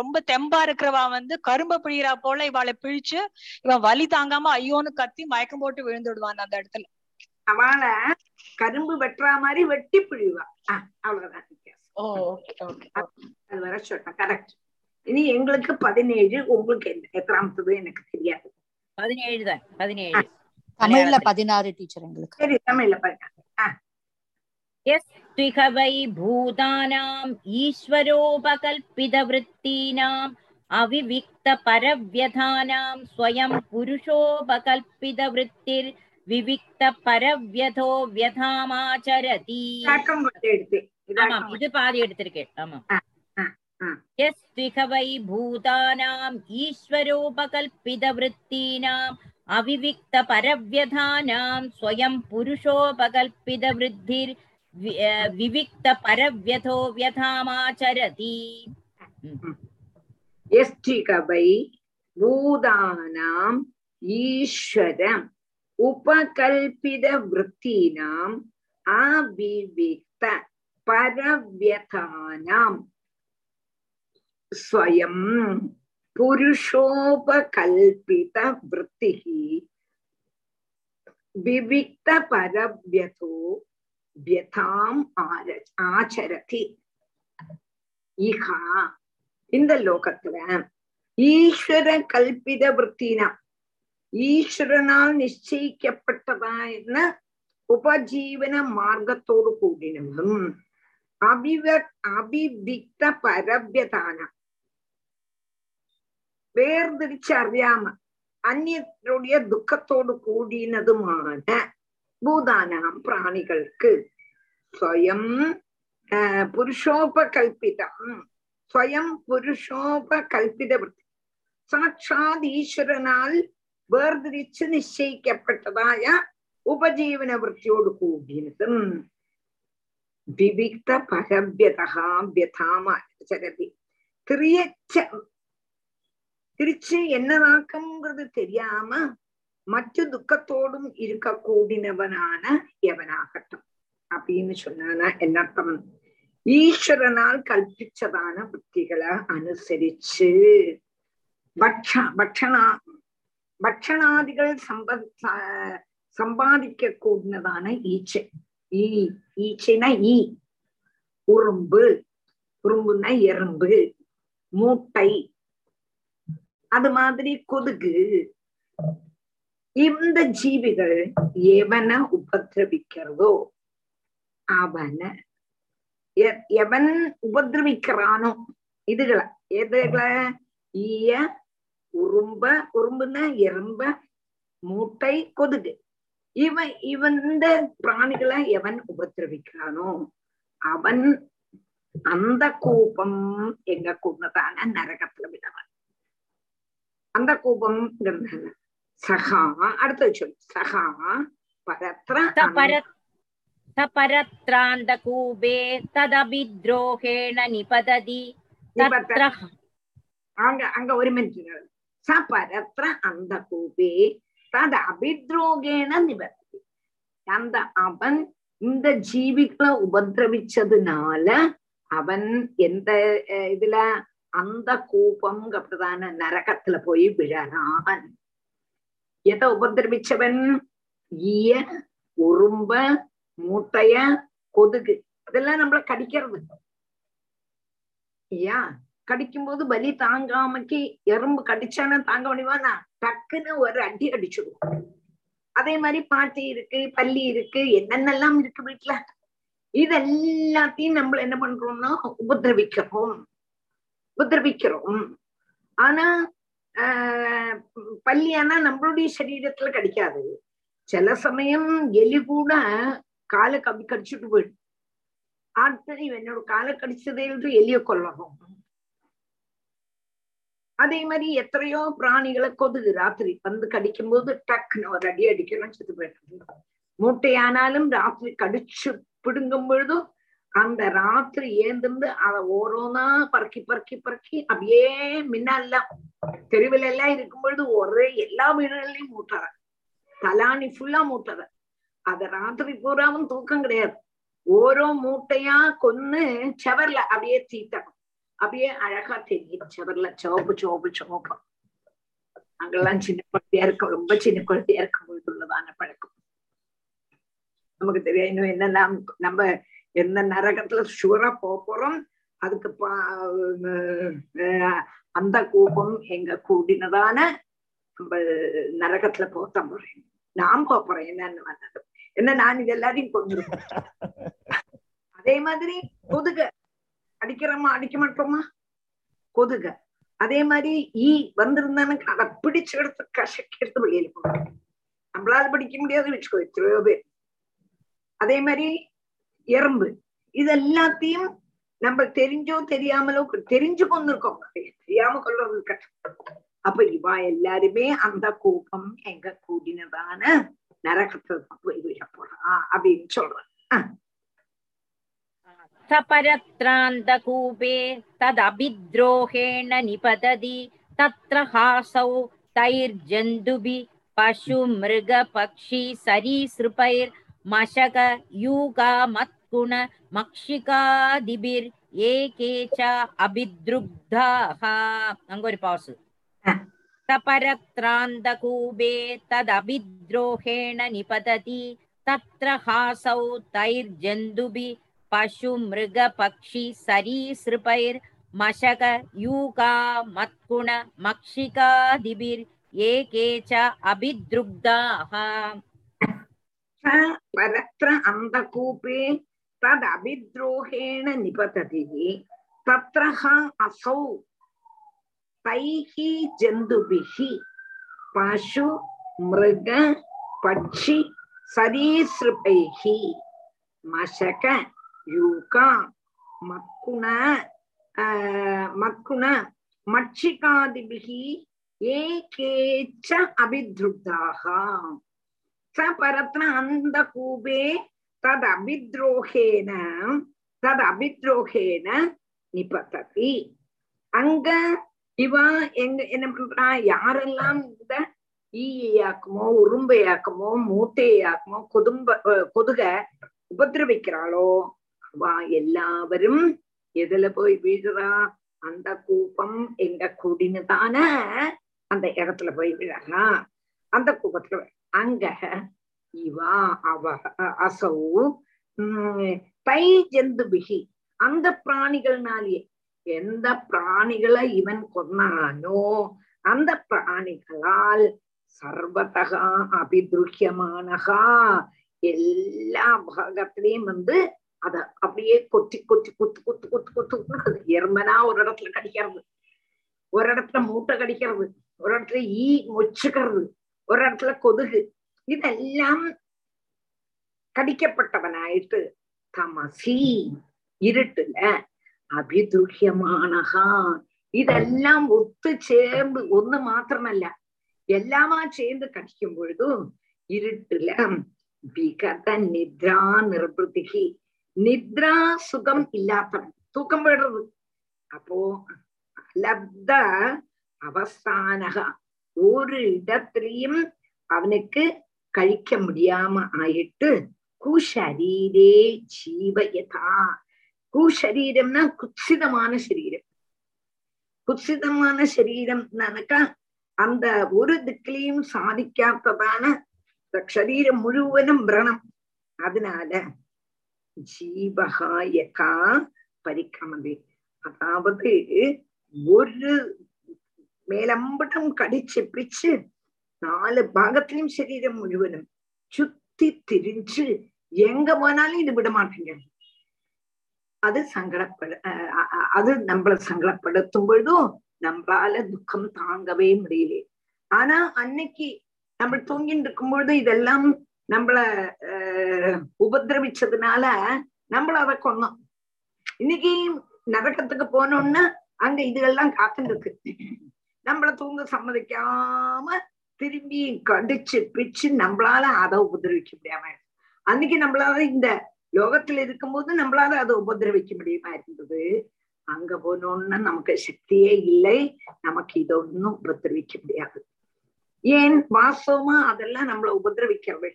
ரொம்ப தெம்பா இருக்கிறவா வந்து கரும்ப பிழிகிறா போல இவாளை பிழிச்சு இவன் வலி தாங்காம ஐயோன்னு கத்தி மயக்கம் போட்டு விழுந்துடுவான். அந்த இடத்துல அவளை கரும்பு வெட்டுறா மாதிரி வெட்டி பிழிவான். அவ்வளவுதான். அது வர சொல்றேன். கரெக்ட். இனி எங்களுக்கு 17. உங்களுக்கு எத்தனாமத்தது எனக்கு தெரியாது. 17 தான். 17 தமிழ்ல 16 டீச்சர் எங்களுக்கு. சரி தமிழ்ல பாருங்க. எஸ் திகவை பூதானாம் ஈஸ்வரோபகல்பித விருத்தீனாம் அவிவிக்த பரவ்யதானாம் ஸ்வயம் புருஷோபகல்பித விருத்திர் விவிக்த பரவ்யதோ வியதாமாச்சரதி. ஆமா, இது பாதி எடுத்திருக்கேன். ஆமா, வை பூதானாம் ஈஸ்வரோபகல்பித விருத்தீனாம் அவிவிக்த பரவ்யதானாம் ஸ்வயம் புருஷோபகல்பித விருத்திர் விவிக்த பரவ்யதோ வியதாமாச்சரதி. வை பூதானாம் ஈஸ்வரம் உபகல்பித விருத்தீனாம் அவிவிக்த பரவ்யதானாம் ஸ்வயம் புருஷோபகல்பித விருத்திஹி விவிக்த பரவ்யதோ வியதாம் ஆச்சரதி. ஈகா இந்த லோகத்துல ஈஸ்வர கல்பித விருத்தினா, ஈஸ்வரனால் நிச்சயிக்கப்பட்டதான உபஜீவன மார்க்கத்தோடு கூடினவரும் அபிவிக்த பரவ்யதான வேர்திரிச்சறியாம அந்நியருடைய துக்கத்தோடு கூடினதுமான பூதானாம் பிராணிகளுக்கு ஸ்வயம் புருஷோபகல்பிதம் ஸ்வயம் புருஷோபகல்பித விருத்தி சாட்சாத் ஈஸ்வரனால் வேர்திரிச்சு நிச்சயிக்கப்பட்டதாய உபஜீவன விருத்தியோடு கூடினதும் விவிக்த பரவ்யதாமாச்சரதி. திரிச்சு என்னதாக்கம்ங்கிறது தெரியாம மற்ற துக்கத்தோடும் இருக்க கூடினவனான எவனாகட்டும் அப்படின்னு சொன்னா என்ன அர்த்தம்? ஈஸ்வரனால் கல்பிச்சதான விற்பிகளை அனுசரிச்சு பட்சணாதிகள் சம்பாதிக்க கூடினதான ஈச்சை. ஈச்சைனா ஈ, உறும்பு, உறும்புன்னா எறும்பு, மூட்டை, அது மாதிரி கொதுகு, இந்த ஜீவிகள் எவனை உபதிரவிக்கிறதோ அவனை எவன் உபதிரவிக்கிறானோ இதுகளை எதுகளை ஈய, உறும்ப, உறும்புன்னா எறும்ப, மூட்டை, கொதுகு, இந்த பிராணிகளை எவன் உபதிரவிக்கிறானோ அவன் அந்த கோபம் எங்க கூடதான நரகத்துல விடவன். அந்த கோபம் சகா அடுத்த சொல் சகா பரத்ர பரத்ராந்த கூபே ததபித்ரோஹேண நிபததி. அங்க ஒரு மினிட். ச பரத்ர அந்த கூபே தத அபித்ரோகேன நிபத்தி. அந்த அவன் இந்த ஜீவிகளை உபதிரவிச்சதுனால அவன் எந்த இதுல அந்த கோபம் அப்படிதான நரகத்துல போய் விழறான். எதை உபதிரவிச்சவன்? ஈய, உறும்ப, மூட்டைய, கொதுகு, இதெல்லாம் நம்மள கடிக்கிறது ஐயா. கடிக்கும்போது வலி தாங்காமக்கு எறும்பு கடிச்சானா தாங்க முடியுமாண்ணா? டக்குன்னு ஒரு அடி அடிச்சுடுவோம். அதே மாதிரி பாட்டி இருக்கு, பல்லி இருக்கு, என்னென்னலாம் இருக்கு வீட்டுல, இது எல்லாத்தையும் நம்மள என்ன பண்றோம்னா உபதிரவிக்கிறோம். ஆனா பல்லியானா நம்மளுடைய சரீரத்துல கடிக்காது. சில சமயம் எலி கூட காலை கடிச்சுட்டு போயிடும். ஆட்கள் என்னோட காலை கடிச்சதே என்று எலிய கொல்லணும். அதே மாதிரி எத்தனையோ பிராணிகளை கொதுகு ராத்திரி வந்து கடிக்கும் போது டக்குன்னு ஒரு அடி அடிக்கணும், செத்து போயிட்டு. மூட்டையானாலும் ராத்திரி கடிச்சு பிடுங்கும் பொழுதும் அந்த ராத்திரி ஏந்திருந்து அதை ஓரோன்னா பறக்கி அப்படியே மின்னெல்லாம் தெருவில் எல்லாம் இருக்கும் பொழுது ஒரே எல்லா வீடுகள்லயும் மூட்டுற தலாணி ஃபுல்லா மூட்டுற. அது ராத்திரி பூராவும் தூக்கம் கிடையாது. ஓரோ மூட்டையா கொன்னு செவர்ல அப்படியே தீத்தணும். அப்படியே அழகா தெரியும் செவர்ல சோப்பு. அங்கெல்லாம் சின்ன குழந்தையா இருக்க, ரொம்ப சின்ன குழந்தையா இருக்கும் பொழுது உள்ளதான பழக்கம் நமக்கு தெரியாது. இன்னும் என்னெல்லாம் நம்ம எந்த நரகத்துல சுவரா போறோம், அதுக்கு அந்த கோபம் எங்க கூடினதான நம்ம நரகத்துல போத்தான் போறேன். நான் போறேன் என்னன்னு வந்தது என்ன, நான் இது எல்லாரையும் கொண்டிருக்கேன். அதே மாதிரி கொதுக அடிக்கிறோமா, அடிக்க மாட்டோமா? கொதுக அதே மாதிரி ஈ வந்திருந்தானுக்கு அதை பிடிச்சு எடுத்து கசக்கி எடுத்து வெளியில போடுறாங்க. நம்மளால பிடிக்க முடியாதுன்னு வச்சுக்கோ எத்தனையோ பேர். அதே மாதிரி எறும்பு, இது எல்லாத்தையும் நம்ம தெரிஞ்சோ தெரியாமலோ தெரிஞ்சு கொண்டிருக்கோம், தெரியாம கொள்றது கஷ்டப்படும். அப்ப இவா எல்லாருமே அந்த கோபம் எங்க கூடினதான நரகத்தை போய் விட போறா அப்படின்னு சொல்றான். பசு மிருக பக்ஷி சரீசிருபைர் மஷக யூகா மத்குண மக்ஷிகாதிபிர் ஏகேச்ச அபித்ருப்தாஹ. அங்க ஒரு பாசு. தபரத்ராந்த கூபே ததபித்ரோஹேண நிபததி தத்ர ஹாசௌ தைர் ஜந்துபி பசு மிருக பக்ஷி சரீசிருபைர் மஷக யூகா மத்குண மக்ஷிகாதிபிர் ஏகேச்ச அபித்ருப்தாஹ. பரத்ர அந்த கூபே தத் அபித்ரோஹேண நிபததி தத்ரஹ அசௌ தைஹி ஜந்துபிஹி பசு மிருக பட்சி சரீஸ்ருபைஹி மஷக யூகா மக்குண மக்குண மட்சிகாதிபிஹி ஏகேச்ச அபித்ருப்தாஹ. பரத்ன அந்த கூபே தத் அபித்ரோஹேன நிபததி. அங்க இவா எங்க என்ன பண்றா, யாரெல்லாம் இந்த ஈயாக்குமோ உரும்பையாக்குமோ மூட்டையாக்குமோ கொதுக உபதிரவிக்கிறாளோ அவா எல்லாவரும் எதுல போய் வீழ்றா, அந்த கூபம் எங்க கூடினதான அந்த இடத்துல போய் விழா. அந்த கூபத்துல அங்க இவா அவ அசௌ தை ஜந்துபிகி, அந்த பிராணிகள்னாலேயே எந்த பிராணிகளை இவன் கொன்னானோ அந்த பிராணிகளால் சர்வதகா அபித்ருஹ்யமானகா எல்லா பாகத்திலையும் வந்து அத அப்படியே கொத்தி கொத்தி கொத்து கொத்து கொத்து கொத்து எருமனா ஒரு இடத்துல கடிக்கிறது, ஒரு இடத்துல மூட்டை கடிக்கிறது, ஒரு இடத்துல ஈ மொச்சுக்கிறது, ஒரு இடத்துல கொதுகு, இதெல்லாம் கடிக்கப்பட்டவனாயிட்டு தமசி இருட்டுல அபிதுஹ்யமானகா இதெல்லாம் ஒத்து சேர்ந்து ஒண்ணு மாத்திரமல்ல எல்லாமா சேர்ந்து கடிக்கும் பொழுதும் இருட்டுல விகத நித்ரா நிர்புதிகி, நித்ரா சுகம் இல்லாதவன் தூக்கம் போயிடுறது. அப்போ லப்த அவஸ்தானகா ஒரு இடத்திலையும் அவனுக்கு கழிக்க முடியாம ஆயிட்டு குஷரீரே ஜீவயதா. குஷரீரம்னா குத்சிதமான சரீரம். குத்சிதமான சரீரம்னாக்கா அந்த ஒரு திக்கிலையும் சாதிக்காததான சரீரம் முழுவதும் பிரணம். அதனால ஜீவகாயகா பரிக்கிரமதி, அதாவது ஒரு மேலம்பட்டம் கடிச்சு பிச்சு நாலு பாகத்திலும் சரீரம் முழுவதும் சுத்தி திரிஞ்சு எங்க போனாலும் இது விட மாட்டேங்க. அது அது நம்மளை சங்கடப்படுத்தும் பொழுதும் நம்மளால துக்கம் தாங்கவே முடியல. ஆனா அன்னைக்கு நம்ம தூங்கிட்டு இருக்கும் பொழுது இதெல்லாம் நம்மள உபதிரவிச்சதுனால நம்மள அதை கொன்னோம். இன்னைக்கு நரகத்துக்கு போனோம்னா அங்க இதுகள்லாம் காத்துருக்கு, நம்மள தூங்க சம்மதிக்காம திரும்பி கடிச்சு பிச்சு நம்மளால அதை உபதிரவிக்க முடியாம, அன்னைக்கு நம்மளால இந்த லோகத்துல இருக்கும்போது நம்மளால அதை உபதிரவிக்க முடியுமா இருந்தது. அங்க போனோம்னா நமக்கு சக்தியே இல்லை, நமக்கு இத ஒன்னும் உபதிரவிக்க முடியாது. ஏன் வாசவமா அதெல்லாம் நம்மள உபதிரவிக்கிறது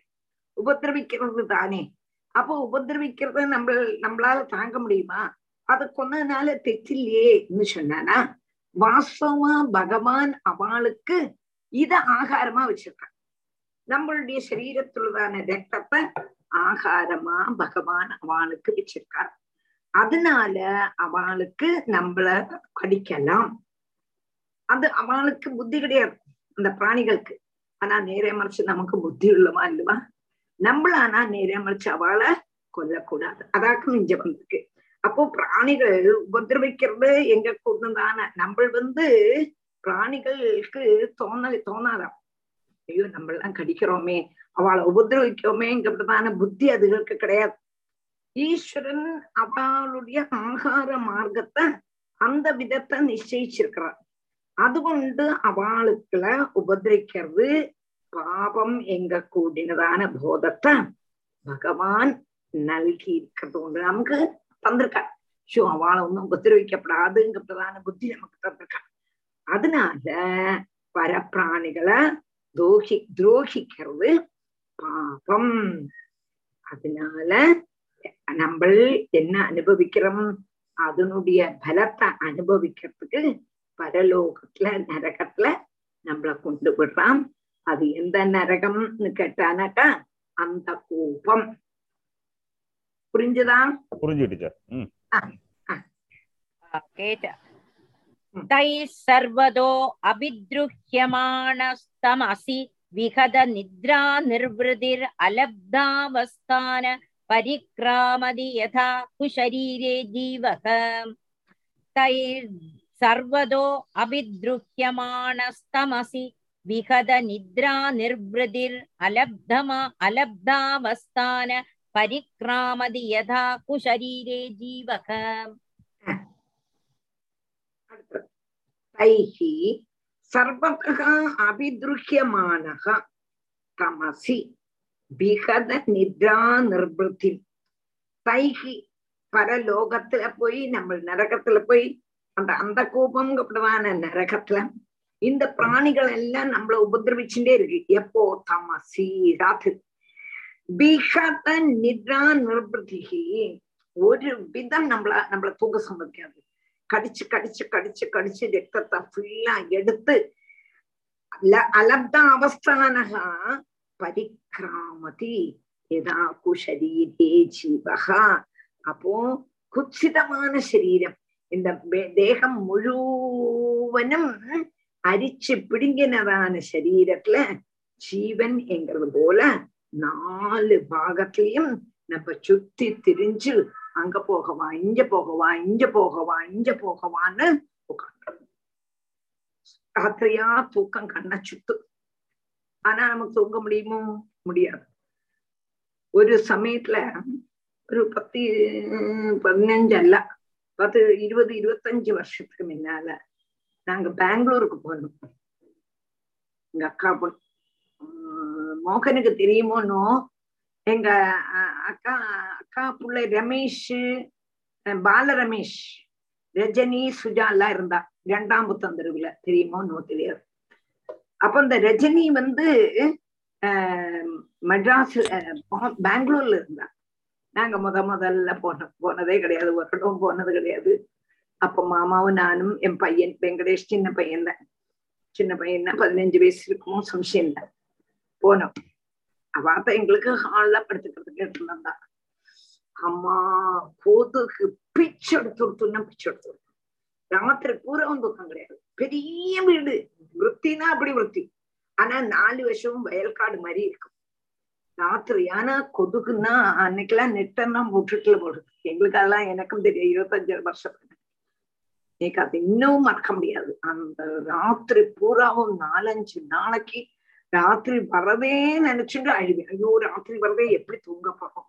தானே. அப்போ உபதிரவிக்கிறத நம்மளால தாங்க முடியுமா, அது கொன்னதுனால தெச்சில்லையேன்னு சொன்னானா வாசவமா பகவான் அவளுக்கு இத ஆகாரமா வச்சிருக்கான். நம்மளுடைய சரீரத்துள்ளதான ரத்தத்தை ஆகாரமா பகவான் அவளுக்கு வச்சிருக்கார். அதனால அவளுக்கு நம்மள கடிக்கலாம், அது அவளுக்கு புத்தி கிடையாது அந்த பிராணிகளுக்கு. ஆனா நேரே மறைச்சு நமக்கு புத்தி உள்ளமா இல்லவா, நம்மள ஆனா நேரே மறைச்சு அவளை கொல்லக்கூடாது. அதாக்கும் இங்க வந்திருக்கு. அப்போ பிராணிகள் உபதிரவிக்கிறது எங்களுக்கு ஒண்ணுதானே. நம்ம பிராணிகளுக்கு தோணாதான், ஐயோ நம்ம எல்லாம் கடிக்கிறோமே அவளை உபதிரவிக்கோமேங்கிறதுதான புத்தி அதுகளுக்கு கிடையாது. ஈஸ்வரன் அவளுடைய ஆகார மார்க்கத்தை அந்த விதத்தை நிச்சயிச்சிருக்கிறார். அது கொண்டு அவளுக்குள்ள உபதிரிக்கிறது பாபம் எங்க கூடினதான போதத்தை பகவான் நல்கி இருக்கிறது ஒன்று நமக்கு தந்திருக்காள். ஷோ அவளை ஒன்னும் உபதிரவிக்கப்படாதுங்கிறதான புத்தி நமக்கு தந்திருக்காள். அதனால பரப்பிராணிகளை துரோகிக்கிறது பாபம். அதனால நம்ம என்ன அனுபவிக்கிறோம், அதனுடைய பலத்தை அனுபவிக்கிறதுக்கு பரலோகத்துல நரகத்துல நம்மளை கொண்டு விடுறான். அது எந்த நரகம்னு கேட்டானாக்கா அந்த கோபம். புரிஞ்சுதா? புரிஞ்சுட்டு கேட்ட சர்வதோ அபித்ருஹ்யமானஸ்தமசி விகத நித்ரா நிர்வ்ருதிர் அலப்தாவஸ்தான பரிக்ராமதி யதா குஷரீரே ஜீவக. தைர் சர்வதோ அபித்ருஹ்யமானஸ்தமசி விகத நித்ரா நிர்வ்ருதிர் அலப்தாவஸ்தான பரிக்ராமதி யதா குஷரீரே ஜீவக. தைஹி சர்வதா அபித்ருஹ்யமானஹ தமசி விகத நித்ரா நிர்வ்ருதி. தைஹி பரலோகத்துல போய் நம்ம நரகத்துல போய் அந்த கோபம் அப்படிவான நரகத்துல இந்த பிராணிகள் எல்லாம் நம்மள உபதிரவிச்சுட்டே இருக்கு. எப்போ தமசி ராத்திரி பிகத நித்ரா நிர்வ்ருதி. ஒரு விதம் நம்மள தூங்க சம்மதிக்காது. கடிச்சு கடிச்சு கடிச்சு கடிச்சு ரத்தத்தை ஃபுல்லா எடுத்து அலப்த அவஸ்தானகா பரிக்ராமதி யதா குஷரீரே ஜீவகா. அப்போ குச்சிதமான சரீரம், இந்த தேகம் முழுவனும் அரிச்சு பிடுங்கினதான சரீரத்துல ஜீவன் என்கிறது போல நாலு பாகத்திலையும் நம்ம சுத்தி திரிஞ்சு அங்க போகவா இங்க போகவா இங்க போகவா இங்க போகவான்னு உட்காந்துடும். ராத்திரியா தூக்கம் கண்ண சுத்து. ஆனா நமக்கு தூங்க முடியுமோ? முடியாது. ஒரு சமயத்துல ஒரு 10, 15 அல்ல 10, 20, 25 வருஷத்துக்கு முன்னால நாங்க பெங்களூருக்கு போனோம். எங்க அக்கா பொண்ணு மோகனுக்கு தெரியுமோனோ, எங்க அக்கா புள்ள ரமேஷ், பால ரமேஷ், ரஜினி, சுஜா எல்லாம் இருந்தா 2ஆம் புத்தந்தருவுல. தெரியுமோனோ தெரியாது. அப்ப இந்த ரஜினி மெட்ராஸ் பெங்களூர்ல இருந்தா. நாங்க முதல்ல போனதே கிடையாது, ஒருடம் போனது கிடையாது. அப்ப மாமாவும் நானும் என் பையன் வெங்கடேஷ், சின்ன பையன் தான் 15 வயசு இருக்கும் சம்சயம் தான் போனோம். அவாத்த எங்களுக்கு ஹால்ல படுத்துக்கிறதுக்கு இருந்தா அம்மா கோதுக்கு பிச்சு எடுத்துடுத்துன்னா பிச்சு எடுத்துடும். ராத்திரி பூரா தூக்கம் கிடையாது. பெரிய வீடு, விற்பினா அப்படி விற்பி, ஆனா 4 வருஷமும் வயல்காடு மாதிரி இருக்கும். ராத்திரி ஆனா கொதுக்குன்னா அன்னைக்கெல்லாம் நெட்டெல்லாம் முற்றுட்டுல போடுது. எங்களுக்கு அதெல்லாம் எனக்கும் தெரியும், 25 வருஷத்துக்கு எனக்கு அது இன்னும் மறக்க முடியாது. அந்த ராத்திரி பூராவும் 4-5 நாளைக்கு ராத்திரி வரதே நினைச்சுட்டு அழுவேன். ஐயோ ராத்திரி வரதே எப்படி தூங்க போறோம்,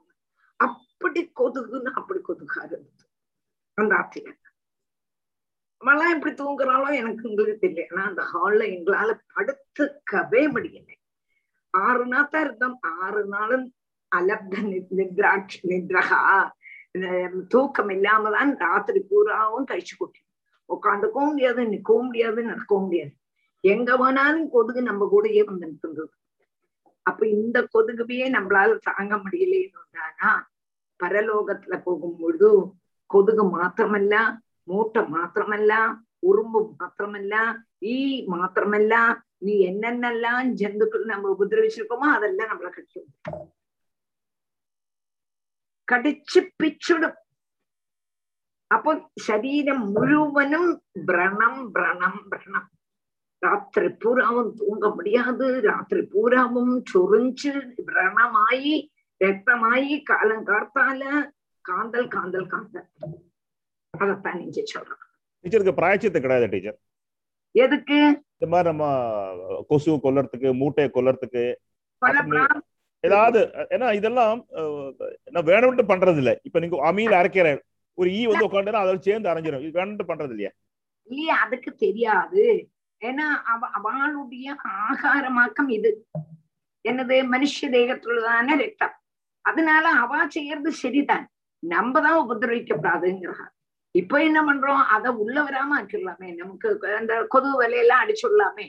அப்படி கொதுக்குன்னு அப்படி கொதுக்காது அந்த ராத்திரி. நம்மளாம் எப்படி தூங்குறாலும் எனக்கு உங்களுக்கு தெரியல. ஆனா அந்த ஹால்ல எங்களால படுத்துக்கவே முடியலை. 6 நாள்தான் இருந்தோம். 6 நாளும் அலப்த நித்ரகா தூக்கம் இல்லாமதான் ராத்திரி பூராவும் கழிச்சு கொட்டணும். உட்காந்துக்கவும் முடியாது, நிற்கவும் முடியாது, நடக்கவும் முடியாது. எங்க போனாலும் கொதுகு நம்ம கூடயே வந்து நிற்கின்றது. அப்ப இந்த கொதுகுவையே நம்மளால தாங்க முடியலேன்னுதானா பரலோகத்துல போகும்பொழுது கொதுகு மாத்திரமல்ல, மூட்டை மாத்திரமல்ல, உறும்பு மாத்திரமல்ல, ஈ மாத்திரமல்ல, நீ என்னென்னலாம் ஜந்துக்கள் நம்ம உபதிரவிச்சிருக்கோமோ அதெல்லாம் நம்மள கடிக்கும், கடிச்சு பிச்சுடும். அப்போ சரீரம் முழுவனும் பிரணம் பிரணம் பிரணம். ராத்திரி பூராவும் தூங்க முடியாது. ராத்திரி பூராவும் சொரிஞ்சு பிரணமாயி ரத்தமாயி காலங்கார்த்தால காந்தல் காந்தல் காந்தல். வகப்பான் என்று சொல்றோம். டீச்சருக்கு பிராயச்சித்த கிடையாது டீச்சர். எதுக்கு இந்த மாதிரி நம்ம கொசு கொல்லறதுக்கு, மூட்டையை கொல்லறதுக்கு ஏதாவது, ஏன்னா இதெல்லாம் வேணும்ட்டு பண்றது இல்லை. இப்ப நீங்க அமீல் அரைக்கிற ஒரு ஈ வந்து உட்காந்துனா அதோட சேர்ந்து அரைஞ்சிடும், இது வேணும்ட்டு பண்றது இல்லையா? இல்லையா, அதுக்கு தெரியாது. ஏன்னா அவளுடைய ஆகாரமாக்கம் இது என்னது, மனுஷ தேகத்துள்ளதான ரத்தம். அதனால அவ செய்யறது சரிதான், நம்ம தான் உபதிரவிக்கப்படாதுங்கிறார். இப்ப என்ன பண்றோம், அதை உள்ள வராம ஆக்கிடலாமே, நமக்கு அந்த கொது வலையெல்லாம் அடிச்சுடலாமே.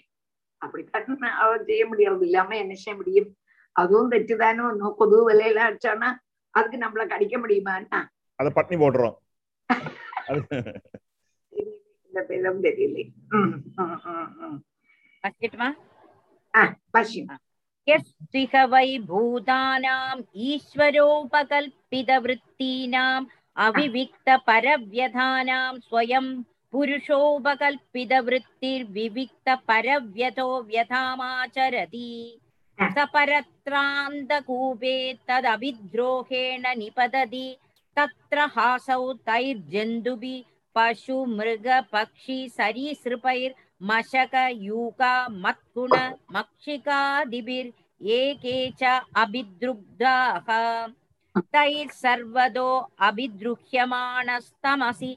அப்படி கட்டண செய்ய முடியாது, இல்லாம என்ன செய்ய முடியும்? அதுவும் தெச்சுதானோ, இன்னும் கொது வலையெல்லாம் அடிச்சோம்னா அதுக்கு நம்மள கடிக்க முடியுமாண்ணா, அதை பட்டினி போடுறோம். ூபே தவிரோண நிபததி தத்ரஹாசௌ தைர்ஜந்துபி பசு மிருக பக்ஷி சரீசிருபைர் மஷக யூகா மத்குண மக்ஷிகாதிபிர் ஏகேச்ச அபித்ருப்தாஹ தைர் சர்வதோ அபித்ருஹ்யமானஸ்தமசி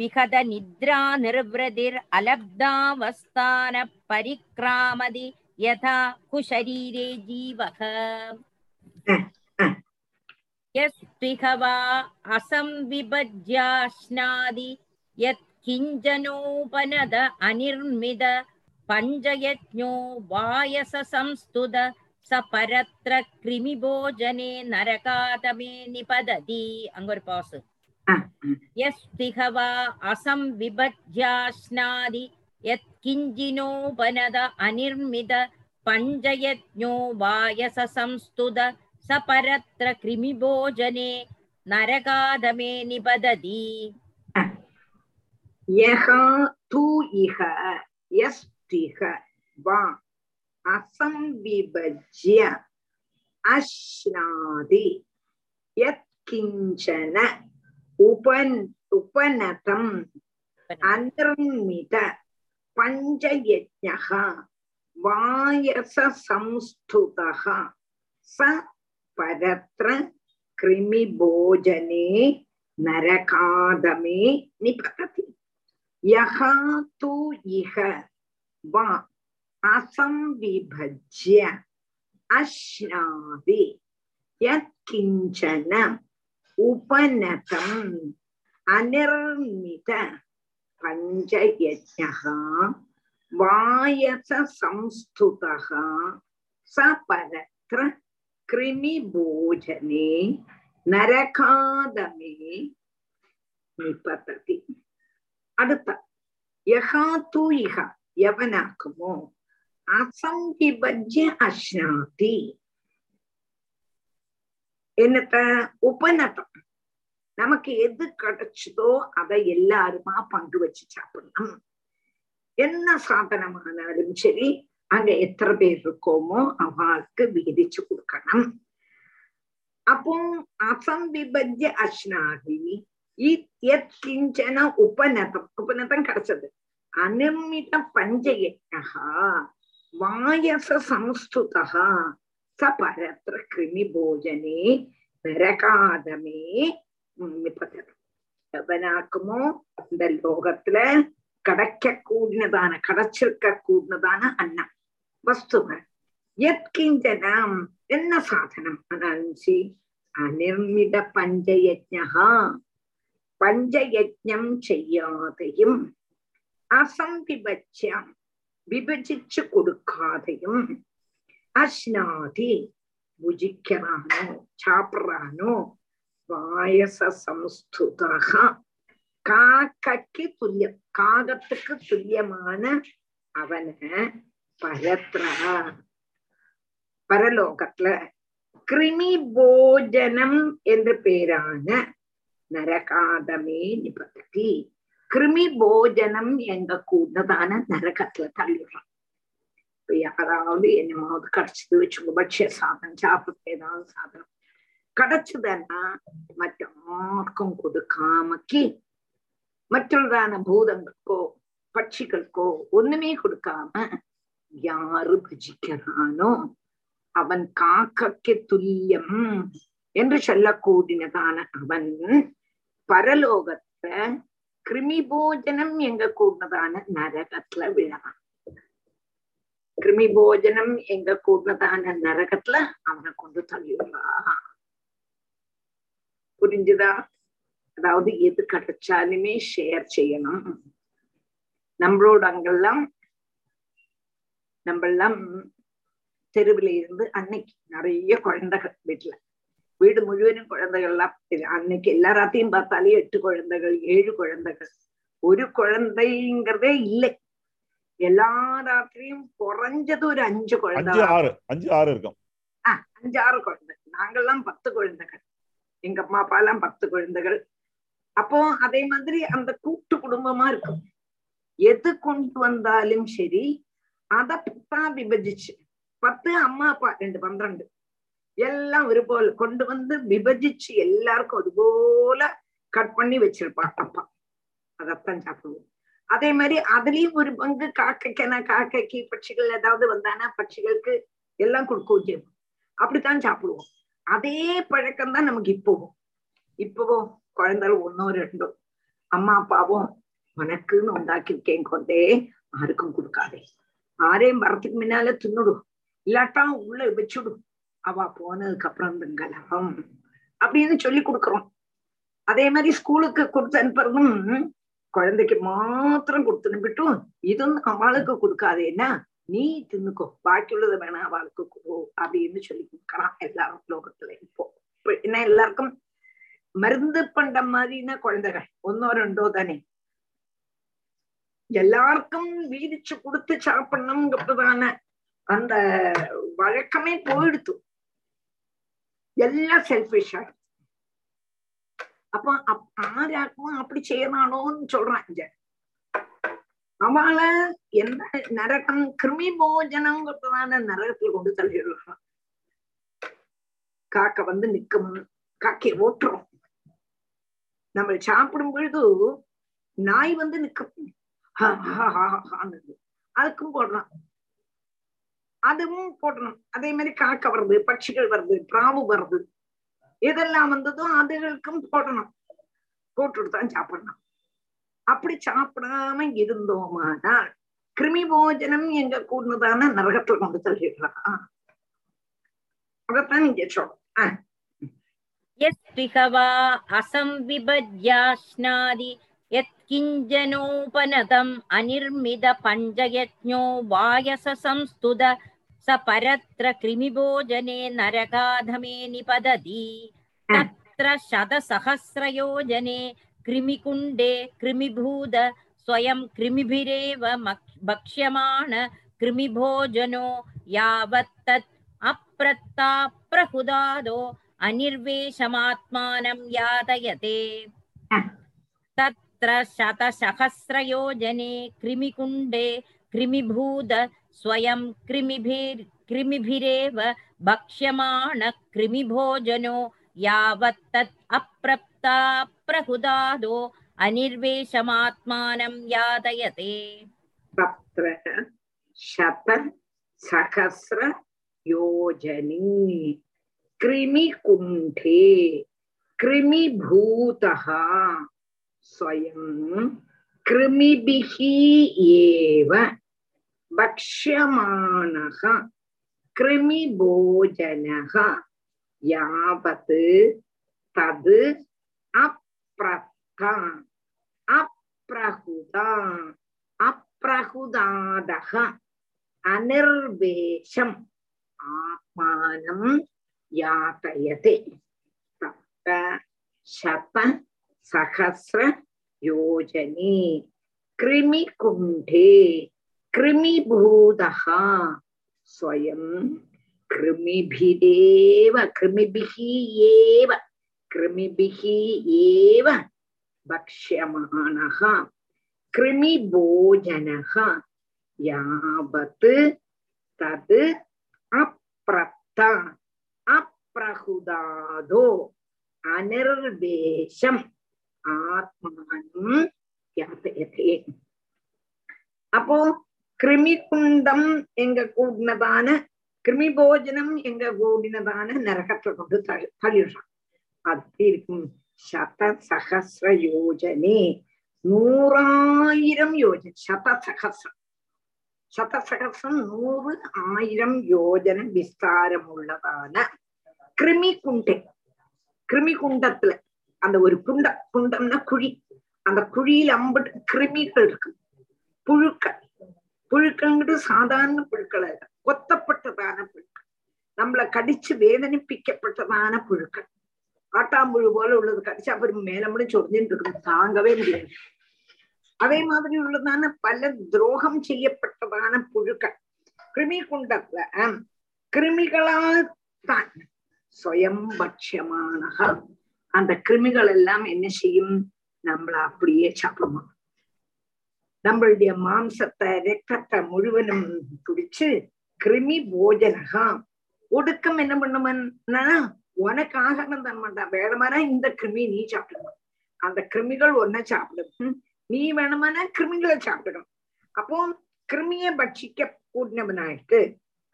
விஹத நித்ரா நிர்வ்ரதிர் அலப்தாவஸ்தான பரிக்ராமதி யதா குஷரீரே ஜீவஹ யஸ்திஹவா அசம்விபஜ்யாஸ்நாதி யத் கிஞ்சனோபனத அநிர்மித பஞ்சயத்ஞோ வாயச சம்ஸ்துத சபரத்ர கிரிமிபோஜனே நரகாதமே நிபததி. அங்க ஒரு பாசு. யஸ்திஹவா அசம்விபஜ்யாஸ்நாதி யத் கிஞ்சினோபனத அநிர்மித பஞ்சயத்ஞோ வாயச சம்ஸ்துத சபரத்ர கிரிமிபோஜனே நரகாதமே நிபததி. யஹா து இஹ யஸ்திஹ வா அசம்விபஜ்ய அஸ்நாதி யத்கிஞ்சன உபநதம் அநிர்மித பஞ்சயஜ்ஞ வாயஸ சம்ஸ்துதஹ ச பரத்ர கிருமிபோஜனே நரகாதமே நிபததி. யஹா து இஹ வா அசம்விபஜ்ய அஸ்நாதி யத்கிஞ்சன உபநதம் அநிர்மித பஞ்சயஜ்ஞ வாயஸ சம்ஸ்துதஹ ச பரத்ர கிருமிபோஜனே நரகாதமே நிபததி. அடுத்த யஹா து இஹ எவனாக்குமோ அசம்விபஜ்ய அஸ்நாதி என்னத்த உபநதம், நமக்கு எது கிடைச்சதோ அதை எல்லாருமா பங்கு வச்சு சாப்பிடணும். என்ன சாதனமானாலும் சரி, அங்க எத்தனை பேர் இருக்கோமோ அவளுக்கு விதிச்சு கொடுக்கணும். அப்போ அசம்விபஜ்ய அஸ்நாதி உபநதம், உபநதம் கிடைச்சது. அனிர்மித பஞ்சயஜ்ஞ வாயஸ சம்ஸ்துதஹ ச பரத்ர கிருமிபோஜனே நரகாதமே நிபததி. எவனாக்குமோ இந்த லோகத்துல கிடைக்க கூடினதான, கிடைச்சிருக்க கூடினதான அன்னம் வஸ்துவ எத்கிஞ்சனம் என்ன சாதனம் அனன்சி அனிர்மித பஞ்சயஜ்ஞ பஞ்சயஜ்ஞம் செய்யாதையும் அசம்விபஜ்யம் விபஜிச்சு கொடுக்காதையும் அஸ்நாதி புஜிக்கிறானோ சாப்பிட்றானோ வாயஸ சம்ஸ்துதஹ காகத்துக்கு துல்லியமான அவனை பரத்ர பரலோகத்துல கிருமி போஜனம் என்று பேரான நரகாதமே நிபததி. கிருமி போஜனம் எங்க கூடதான நரகத்துல தள்ளிடுறான். இப்ப யாராவது என்னமாவது கிடைச்சது வச்சுக்கோ, பட்சிய சாதனம் சாப்பிட்டு ஏதாவது சாதனம் கிடைச்சதுன்னா மற்ற ஆர்க்கும் கொடுக்காமக்கி மற்றொன்றான பூதங்களுக்கோ பட்சிகளுக்கோ ஒண்ணுமே கொடுக்காம யாரு பஜிக்கிறானோ அவன் காக்கக்கு துல்லியம் என்று சொல்லக்கூடியதான அவன் பரலோகத்தை கிருமி போஜனம் எங்க கூடதான நரகத்துல விழான். கிருமி போஜனம் எங்க கூடதான நரகத்துல அவனை கொண்டு தள்ளிவிடா. புரிஞ்சுதா? அதாவது எது கிடைச்சாலுமே ஷேர் செய்யணும். நம்மளோட அங்கெல்லாம் நம்மெல்லாம் தெருவில இருந்து அன்னைக்கு நிறைய குழந்தைகள் வீட்டுல, வீடு முழுவதும் குழந்தைகள்லாம். அன்னைக்கு எல்லாராத்தையும் பார்த்தாலே 8 குழந்தைகள் 7 குழந்தைகள், ஒரு குழந்தைங்கிறதே இல்லை. எல்லா ராத்திரியும் குறைஞ்சது ஒரு 5 குழந்தை 5-6 குழந்தைகள். நாங்கெல்லாம் 10 குழந்தைகள், எங்க அம்மா அப்பா எல்லாம் 10 குழந்தைகள். அப்போ அதே மாதிரி அந்த கூட்டு குடும்பமா இருக்கும். எது கொண்டு வந்தாலும் சரி அத 10ஆ விபஜிச்சு 10 அம்மா அப்பா 2 12 எல்லாம் ஒருபோல் கொண்டு வந்து விபஜிச்சு எல்லாருக்கும் அதுபோல கட் பண்ணி வச்சிருப்பான் அப்பா. அதத்தான் சாப்பிடுவோம். அதே மாதிரி அதுலயும் ஒரு பங்கு காக்கைக்கு பட்சிகள் ஏதாவது வந்தானா பட்சிகளுக்கு எல்லாம் கொடுக்க செய்வோம். அப்படித்தான் சாப்பிடுவோம். அதே பழக்கம் தான் நமக்கு இப்பவும் குழந்தைகள் 1-2 அம்மா அப்பாவும் உனக்குன்னு உண்டாக்கிருக்கேன் கொண்டே யாருக்கும் கொடுக்காதே, யாரையும் வரத்துக்கு முன்னால தின்னுடும் இல்லாட்டா உள்ள வச்சுடும், அவ போனதுக்கு அப்புறம் திங்கலாம் அப்படின்னு சொல்லி கொடுக்குறோம். அதே மாதிரி ஸ்கூலுக்கு கொடுத்து அனுப்புறதும் குழந்தைக்கு மாத்திரம் கொடுத்து அனுப்பிட்டும் இதுவும் அவளுக்கு கொடுக்காதேன்னா நீ தின்னுக்கோ, பாக்கி உள்ளது வேணா அவளுக்கு கொடு அப்படின்னு சொல்லி கொடுக்கலாம். எல்லாரும் லோகத்துல இப்போ ஏன்னா எல்லாருக்கும் மருந்து பண்ற மாதிரின்னா குழந்தைகள் 1-2 தானே. எல்லாருக்கும் வீதிச்சு கொடுத்து சாப்பிடணுங்கிறதுதான அந்த வழக்கமே போயிடுத்து. எல்லாம் செல்ஃபிஷா. அப்ப ஆராக்கும் அப்படி செய்யறானோன்னு சொல்றான். அவள எந்த நரகம் கிருமி போஜனங்கிறதுதான நரகத்துல கொண்டு தள்ளிடுறான். காக்கை வந்து நிக்கும், காக்கையை ஓட்டுறோம். நம்ம சாப்பிடும் பொழுது நாய் வந்து நிக்கும், அதுக்கும் போடுறான், அதுவும் போடணும். அதே மாதிரி காக்கை வருது, பட்சிகள் வருது, பிராவு வருது, இதெல்லாம் வந்ததும் அதுகளுக்கும் போடணும். போட்டுதான் சாப்பிடணும். அப்படி சாப்பிடாம இருந்தோமானால் கிருமி போஜனம் எங்க கூடதான நரகத்தை கொண்டு தள்ளிடலாம். அதத்தான் இங்க சொல்றோம். ோபனதம் அனிர்மித பஞ்சயஜ்ஞோ வாயச சம்ஸ்துத ச பரத்ர கிருமிபோஜனே நரகாதமே நிபததி தத்ர சத சஹஸ்ரயோஜனே கிருமிகுண்டே கிருமிபூத ஸ்வயம் கிருமிபிரேவ பக்ஷ்யமான கிருமிபோஜனோ யாவத் தத் அப்ரத்தாப்ரஹுதாதோ அனிர்வேஷமாத்மானம் யாதயதே தத் சதசஹஸ்ரயோஜனே கிருமிகுண்டே கிருமிபூத ஸ்வயம் கிருமிபிரேவ பக்ஷ்யமான கிருமிபோஜனோ யாவத் தத் அப்ரப்தாப்ரஹுதாதோ அனிர்வேஷமாத்மானம் யாதயதே சதசஹஸ்ரயோஜனே கிருமிகுண்டே கிருமிபூதஹ ஸ்வயம் கிருமிபிஹி ஏவ பக்ஷ்யமானஹ கிருமிபோஜனஹ யாவத் தத் அப்ரப்த அப்ரஹுதா அப்ரஹுதாதஹ அனிர்வேஷம் ஆத்மானம் யாதயதே தப்த சத சஹஸ்ரயோஜனே கிருமிகுண்டே கிருமிபூதஹ ஸ்வயம் கிருமிபிரேவ கிருமிபிஹி ஏவ பக்ஷ்யமானஹ கிருமிபோஜனஹ யாவத் தத் அப்ரப்த அப்ரஹுதாதோ அனிர்வேஷம் ஆத்மானம் அப்போ கிருமி குண்டம் எங்க கூடினதான கிருமி போஜனம் எங்க கூடினதான நரகத்தை கொண்டு தள்ளிடுறான். அப்படி இருக்கும் சதசகசிர யோஜனே 100,000 யோஜனை. சதசகசிரம் 100,000 யோஜன விஸ்தாரம் உள்ளதான கிருமி குண்டே. கிருமி குண்டத்துல அந்த ஒரு குண்டம், குண்டம்னா குழி, அந்த குழியில அம்பட்டு கிருமிகள் இருக்கு, புழுக்கள். புழுக்கள்ங்கிட்டு சாதாரண புழுக்கள் இல்ல, கொத்தப்பட்டதான புழுக்கள், நம்மளை கடிச்சு வேதனைப்பிக்கப்பட்டதான புழுக்கள். ஆட்டாம்புழு போல உள்ளது கடிச்சு அப்புறம் மேலமுடி சொரிஞ்சுட்டு இருக்கு, தாங்கவே முடியாது. அதே மாதிரி உள்ளதான பல துரோகம் செய்யப்பட்டதான புழுக்கள். கிருமி குண்டத்துல கிருமிகளால் தான் சுயம்பட்சமான அந்த கிருமிகள் எல்லாம் என்ன செய்யும், நம்மள அப்படியே சாப்பிடுமா, நம்மளுடைய மாம்சத்தை ரத்தத்தை முழுவதும் குடிச்சு. கிருமி போஜனகா ஒடுக்கம் என்ன பண்ணுமன்னா, உனக்காக தான் பண்ணான், வேணுமானா இந்த கிருமி நீ சாப்பிடணும், அந்த கிருமிகள் ஒன்ன சாப்பிடும், நீ வேணுமானா கிருமிகளை சாப்பிடணும். அப்போ கிருமியை பட்சிக்க கூடினவனாயிட்டு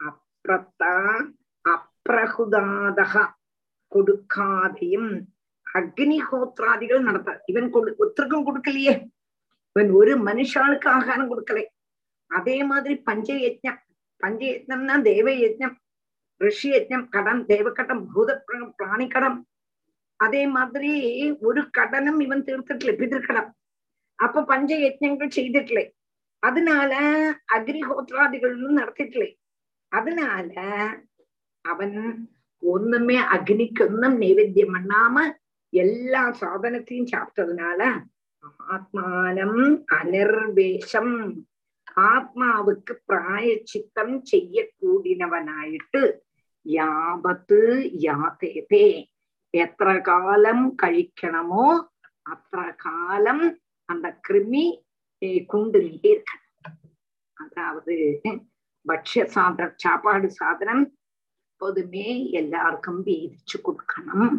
அப்ரத்தா அப்ரகுதாதகா கொடுக்காதையும் அக்னிஹோத்ராதிகள் நடத்தாது. இவன் ஒருத்தருக்கும் கொடுக்கலையே, இவன் ஒரு மனுஷாளுக்கு ஆகாரம் கொடுக்கல. அதே மாதிரி பஞ்சயஜம், பஞ்சயஜம்னா தேவயஜம், ரிஷி யஜம் கடன், தேவக்கடம், பூத பிராணி கடம். அதே மாதிரி ஒரு கடனும் இவன் தீர்த்துட்டல, பிதிர்கடம். அப்ப பஞ்சயஜங்கள் செய்திட்டல, அதனால அக்னிஹோத்ராதிகள் நடத்திட்டல. அதனால அவன் ஒண்ணுமே அக்னிக்கொன்னும் நைவேத்தியம் பண்ணாம எல்லா சாதனத்தையும் சாப்பிட்டதுனால ஆத்மானம் அனிர்வேஷம், ஆத்மாவுக்கு பிராயச்சித்தம் செய்ய கூடினவனாயிட்டு யாபத்து யாதேதே எத்திர காலம் கழிக்கணுமோ அத்திர காலம் அந்த கிருமி குண்டிலேயே இருக்க. அதாவது பட்சிய சாதனம், சாப்பாடு சாதனம் எப்போதுமே எல்லாருக்கும் வீதிச்சு கொடுக்கணும்.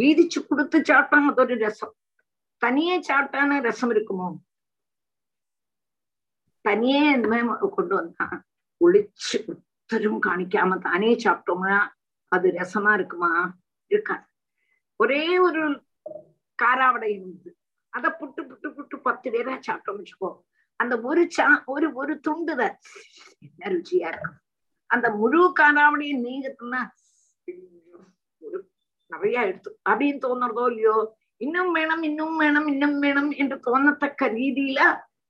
வீதிச்சு கொடுத்து சாப்பிட்டான் அது ஒரு ரசம். தனியே சாப்பிட்டான ரசம் இருக்குமோ? தனியே கொண்டு வந்தான் ஒளிச்சு ஒத்தரும் காணிக்காம தானே சாப்பிட்டோம்னா அது ரசமா இருக்குமா? இருக்காது. ஒரே ஒரு காராவடை இருந்து அத புட்டு புட்டு புட்டு 10 பேரா சாப்பிட்டோம்னு வச்சுக்கோ, அந்த ஒரு ஒரு துண்டு தான் என்ன ருச்சியா இருக்கும். அந்த முழு காராவடையை நீங்கத்துனா ஒரு நிறைய எடுத்து அப்படின்னு தோணுறதோ இல்லையோ, இன்னும் வேணும் இன்னும் வேணும் இன்னும் வேணும் என்று தோணத்தக்க ரீதியில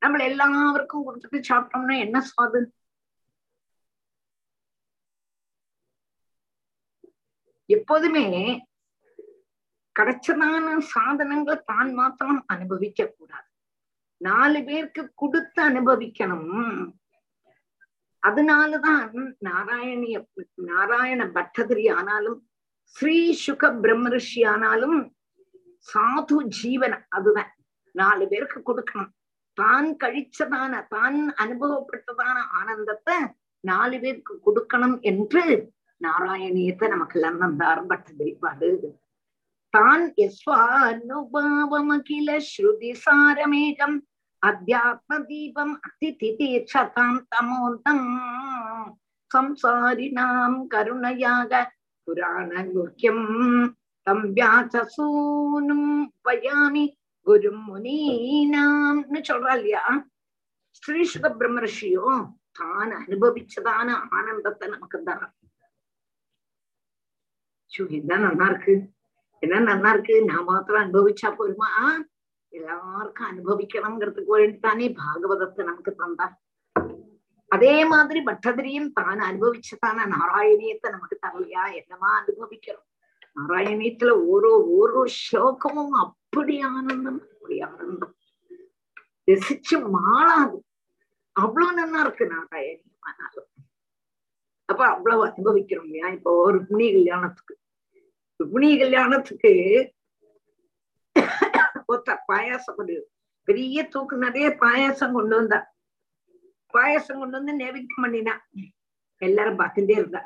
நம்மள எல்லாருக்கும் கொடுத்துட்டு சாப்பிட்டோம்னா என்ன சாது? எப்போதுமே கிடைச்சதான சாதனங்கள் தான் மாத்திரம் அனுபவிக்க கூடாது, 4 பேருக்கு கொடுத்து அனுபவிக்கணும். அதனாலதான் நாராயண பட்டதிரி ஆனாலும் ஸ்ரீ சுக பிரம்ம ரிஷி ஆனாலும் சாது ஜீவனம் அதுதான், 4 பேருக்கு கொடுக்கணும். தான் கழிச்சதான தான் அனுபவப்பட்டதான ஆனந்தத்தை 4 பேருக்கு கொடுக்கணும் என்று நாராயணியத்தை நமக்கு லந்தந்தார் பட்ட வெளிப்பாடு. தான் எஸ்வானுபாவமகில ஸ்ருதி சாரமேகம் அத்தியாத்ம தீபம் அதிதி தீர்ஷதாம் தமோதம் சம்சாரிணாம் கருணையாக புராண முக்கியம் தம் வியாசசூனும் பயாமி குரு முனீனாம்னு சொல்றா இல்லையா? ஸ்ரீ சுக பிரம்ம ரிஷியோ தான் அனுபவிச்சதான ஆனந்தத்தை நமக்கு தான். இதுதான் நல்லா இருக்கு, என்ன நல்லா இருக்கு, நான் மாத்திரம் அனுபவிச்சா போருமா? எல்லாருக்கும் அனுபவிக்கணுங்கிறதுக்கு வேண்டித்தானே பாகவதத்தை நமக்கு தந்தா. அதே மாதிரி பட்டதிரியும் தான் அனுபவிச்சதான நாராயணியத்தை நமக்கு தரலையா? என்னமா அனுபவிக்கிறோம் நாராயணியத்துல ஒரு ஸ்லோகமும் அப்படி ஆனந்தம், அப்படி ஆனந்தம் ரசிச்சு மாளாது, அவ்வளவு நல்லா இருக்கு நாராயணியம். ஆனாலும் அப்ப அவ்வளவு அனுபவிக்கிறோம் இல்லையா? இப்போ ருக்மிணி கல்யாணத்துக்கு, ஒத்த பாயாசம் கொண்டு பெரிய தூக்கு நிறைய பாயாசம் கொண்டு வந்தா, பாயாசம் கொண்டு வந்து நெருக்கம் பண்ணினா எல்லாரும் பார்த்துட்டே இருந்தா.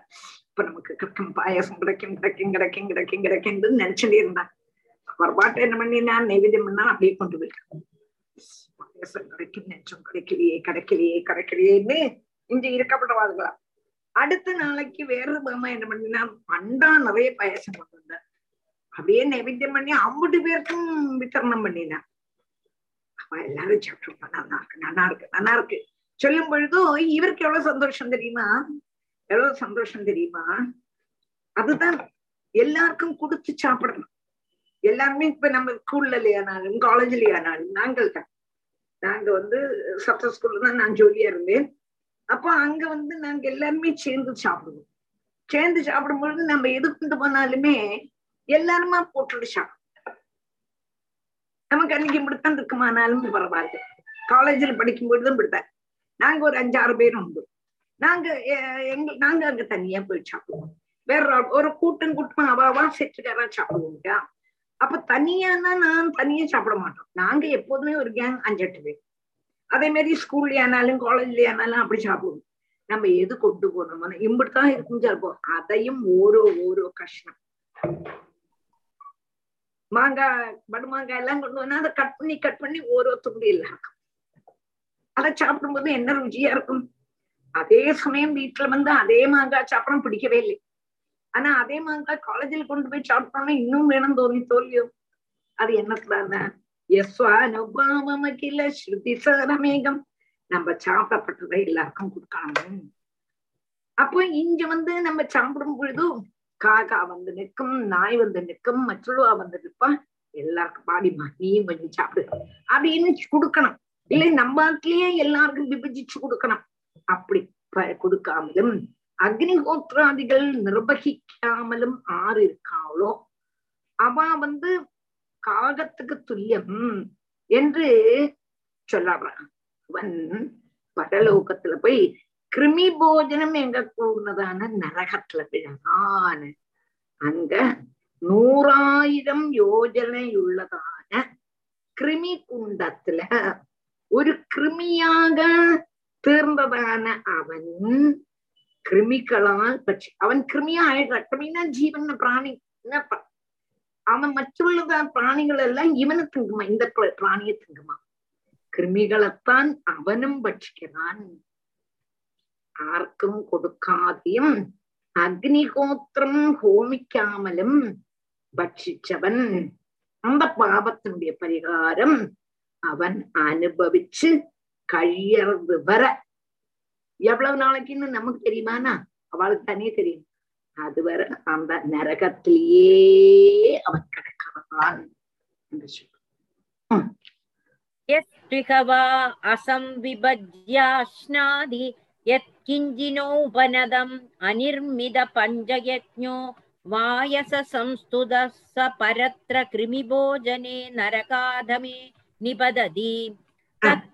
இப்ப நமக்கு கிடைக்கும் பாயாசம், கிடைக்கும் நினைச்சுட்டே இருந்தா. ஒரு பாட்டு என்ன பண்ணினா நெய்வேத்தியம் பண்ணா அப்படியே கொண்டு போயிருக்கான். கிடைக்கும் நெச்சம் கிடைக்கலையே கிடைக்கலையேன்னு இங்க இருக்கப்படுவாங்களா. அடுத்த நாளைக்கு வேறொரு மாமா என்ன பண்ணா பண்டா நிறைய பாயசம் கொண்டு வந்தார். அப்படியே நைவேத்தியம் பண்ணி 50 பேருக்கும் வித்தரணம் பண்ணினா. அவ எல்லாரும் சாப்பிட்டு நல்லா இருக்கு சொல்லும் பொழுதும் இவருக்கு எவ்வளவு சந்தோஷம் தெரியுமா. அதுதான் எல்லாருக்கும் கொடுத்து சாப்பிடணும். எல்லாருமே இப்ப நம்ம ஸ்கூல்லயானாலும் காலேஜ்லயானாலும் நாங்க சப்த ஸ்கூல்ல தான் நான் ஜோலியா இருந்தேன். அப்போ அங்க நாங்க எல்லாருமே சேர்ந்து சாப்பிடும் பொழுது நம்ம எது கொண்டு போனாலுமே எல்லாருமா போட்டுட்டு சாப்பிடும். நமக்கு அன்னைக்கு இப்படித்தான் இருக்குமானாலும் பரவாயில்ல. காலேஜில் படிக்கும் பொழுதும் இப்படித்தான். நாங்க ஒரு 5-6 பேர் உண்டு. நாங்க அங்க தனியா போய் சாப்பிடுவோம். வேற ஒரு கூட்டமா அவாவா செட்டுக்காரா சாப்பிடுவோம்டா. அப்ப தனியானா நான் தனியா சாப்பிட மாட்டோம். நாங்க எப்போதுமே ஒரு கேங் 5-8 பேர். அதே மாதிரி ஸ்கூல்லயானாலும் காலேஜ்லயானாலும் அப்படி சாப்பிடுவோம். நம்ம எது கொண்டு போனோமோ இப்படித்தான் இருக்கும் சாப்பிடுவோம். அதையும் ஓரோ கஷ்டம். மாங்காய் படுமாங்காய் எல்லாம் கொண்டு வந்தா அதை கட் பண்ணி ஓரோ துண்டு எல்லாம் இருக்கும். அதை சாப்பிடும்போது என்ன ருச்சியா இருக்கும். அதே சமயம் வீட்டுல அதே மாங்காய் சாப்பிடணும் பிடிக்கவே இல்லை. ஆனா அதே மாங்காய் காலேஜில் கொண்டு போய் சாப்பிட்டோம்னா இன்னும் வேணும் தோல்வியும். அது என்னத்துலான யஸ்வானுபாவமகிலம் நம்ம சாப்பிடப்பட்டதை எல்லாருக்கும் கொடுக்கணும். அப்போ இங்க நம்ம சாப்பிடும் பொழுதும் காக்கா நிற்கும், நாய் நிற்கும், மற்றவா நிற்பா. எல்லாருக்கும் பாடிமா நீயும் கொஞ்சம் சாப்பிடு அப்படின்னு கொடுக்கணும். இல்லை நம்ம ஆட்லயே எல்லாருக்கும் விபஜிச்சு கொடுக்கணும். அப்படி கொடுக்காமலும் அக்னிஹோத்ராதிகள் நிர்வகிக்காமலும் ஆறு இருக்காளோ அவ காகத்துக்கு துல்லியம் என்று சொல்றான். அவன் பரலோகத்துல போய் கிருமி போஜனம் எங்க கூடதான நரகத்துல விழான அங்க 100,000 யோஜனையுள்ளதான கிருமி குண்டத்துல ஒரு கிருமியாக தீர்ந்ததான அவன் கிருமிகளால் பற்றி அவன் கிருமியா ஆயிடுறான். கிருமினா ஜீவன் பிராணி. அவன் மற்றுள்ளதான் பிராணிகள் எல்லாம் இவனை திங்குமா, இந்த பிராணியை திங்குமா, கிருமிகளைத்தான் அவனும் பட்சிக்கிறான். ஆர்க்கும் கொடுக்காதையும் அக்னிகோத்திரம் ஹோமிக்காமலும் பட்சிச்சவன் அந்த பாபத்தினுடைய பரிகாரம் அவன் அனுபவிச்சு கழியறது வர எவ்வளவு நாளைக்குன்னு நமக்கு தெரியுமானா அவளுக்கு தானே தெரியும். அதுவரை அந்த நரகத்திலேயே அவன் கிடக்கிறான் என்று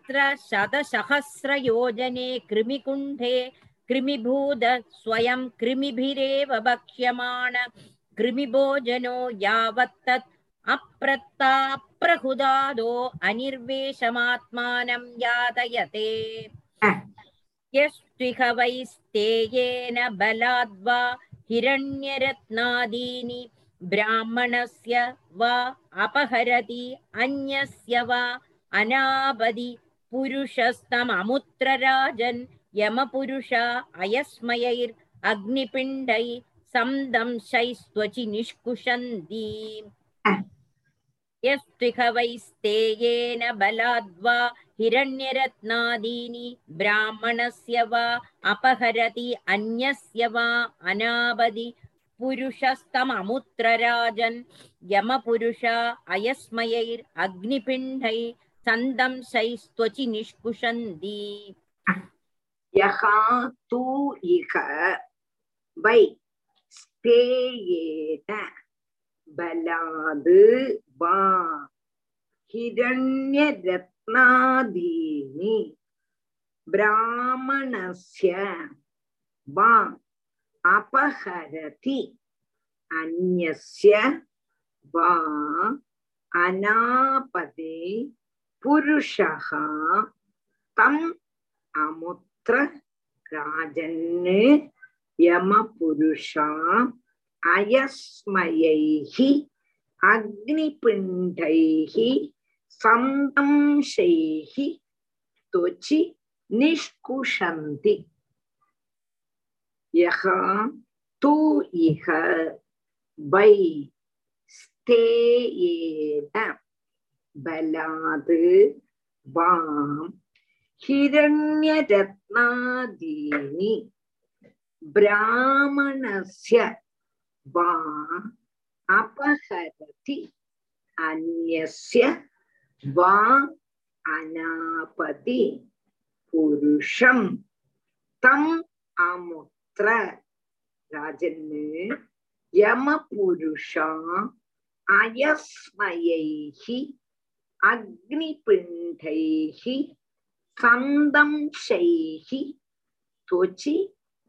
சொல்றான். யோஜனே கிருமிகுண்டே கிருமிபூத ஸ்வயம் கிருமிபிரேவ பக்ஷ்யமான கிருமிபோஜனோ யாவத்தத் அப்ரத்தாப்ரஹுதாதோ அனிர்வேஷமாத்மானம் யாதயதே. யஸ்திஹ வைஸ்தேயேன பலாத்வா ஹிரண்யரத்னாதீனி பிராமணஸ்ய வா அபஹரதி அன்யஸ்ய வா அநாபதி புருஷஸ்தம் அமுத்ரராஜன் யமபுருஷா அயஸ்மயைர் அக்னிபிண்டை சம்தம்சை ஸ்வசி நிஷ்குஷந்தி. யஸ்திஹ வைஸ்தேயேன பலாத்வா ஹிரண்யரத்னாதீனி பிராமணஸ்ய வா அபஹரதி அன்யஸ்ய வா அநாபதி புருஷஸ்தம் அமுத்ரராஜன் யமபுருஷா அயஸ்மயைர் அக்னிபிண்டை சம்தம்சை ஸ்வசி நிஷ்குஷந்தி. ஹிரண்யரத்னாதீனி பிராமணஸ்ய வா அபஹரதி அன்யஸ்ய வா அநாபதி புருஷஹ தம் அமுத் ராஜன்னு யமபுருஷா அயஸ்மயைஹி அக்னிபிண்டைஹி சம்சம்சேஹி துச்சி நிஷ்குஷந்தி யஹா தூ இஹ பை ஸ்தேயேன பலாது வாம் ஹிரண்ய ரத்னாதீனி பிராமணஸ்ய வா அபஹரதி அன்யஸ்ய வா அநாபதி புருஷம் தம் அமுத்ர. ராஜன்னு யம புருஷா அயஸ்மயைஹி அக்னிபிண்டைஹி சம்தம்சைஹி துச்சி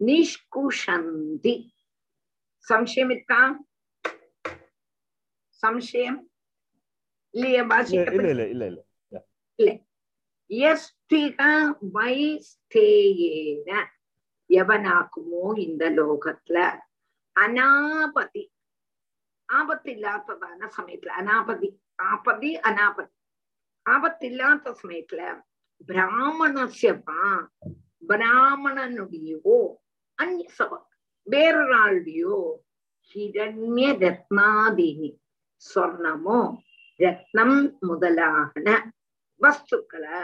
நிஷ்குஷந்தி. சம்சயம் இருக்கா? சம்சயம் இல்லையா? இல்ல. எஸ்திகா வைஸ்தேயேன எவனாக்குமோ இந்த லோகத்துல அநாபதி, ஆபத்து இல்லாததான சமயத்துல, அநாபதி ஆபத்து இல்லாத சமயத்துல பிராமணஸ்யபா பிராமணனுடையவோ அந்நியசபா வேறொரு ஆளுடையோ ஹிரண்ய ரத்னாதீனி சொர்ணமோ ரத்னம் முதலான வஸ்துக்களை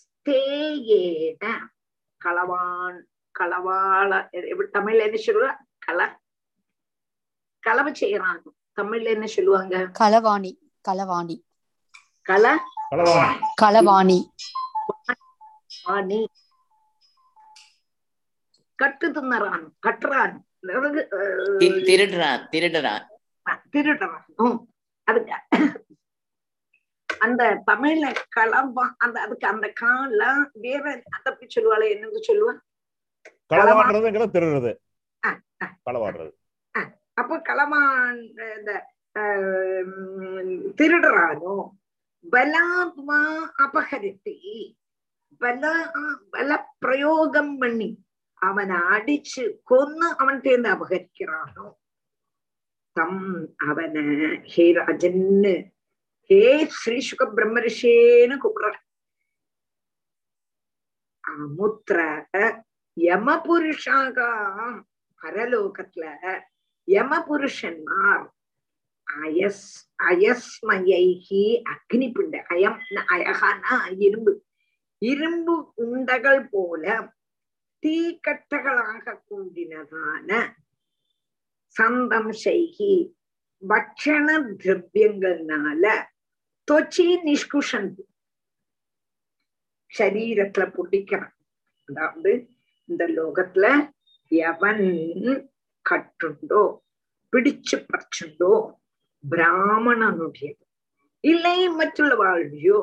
ஸ்தேயேன களவான் களவாள தமிழ்ல என்ன சொல்லுவா கள களவு செய்யறாங்க. தமிழ்ல என்ன சொல்லுவாங்க? களவாணி களவாணி கள களவாணி கட்டு தின்னறான் கட்டுறான் திருடுறான் திருடுறான். அதுக்கு அந்த தமிழ்ல களவா அந்த அதுக்கு அந்த காலம் வேற அந்த அப்படி சொல்லுவாள். என்னன்னு சொல்லுவா? திருடுறது, களவாடுறது. அப்ப களவான் இந்த திருடுறானோ பலாத்மா அபகரித்தி பல பிரயோகம் பண்ணி அவனை அடிச்சு கொன்னு அவன் தேர்ந்து அபகரிக்கிறானோ தம் அவனை ஹே ராஜன்னு ஹே ஸ்ரீ சுக பிரம்மரிஷேன்னு கூப்பிடுற அமுத்ர யம புருஷாக பரலோகத்துல யம புருஷன்மார் அயஸ்மயைகி அக்னி பிண்ட அயம் அயகானா இரும்பு இரும்பு உண்டகள் போல தீக்கட்டகளாக கூடினதான சந்தம் செய்கி பட்சண திரவியங்கள்னால தொச்சி நிஷ்குஷந்தி சரீரத்துல பிடிக்கிறான். அதாவது இந்த லோகத்துல எவன் கட்டுண்டோ பிடிச்சு பறிச்சுண்டோ பிராமணனுடையது இல்லை மற்றுள்ள வாழ்வியோ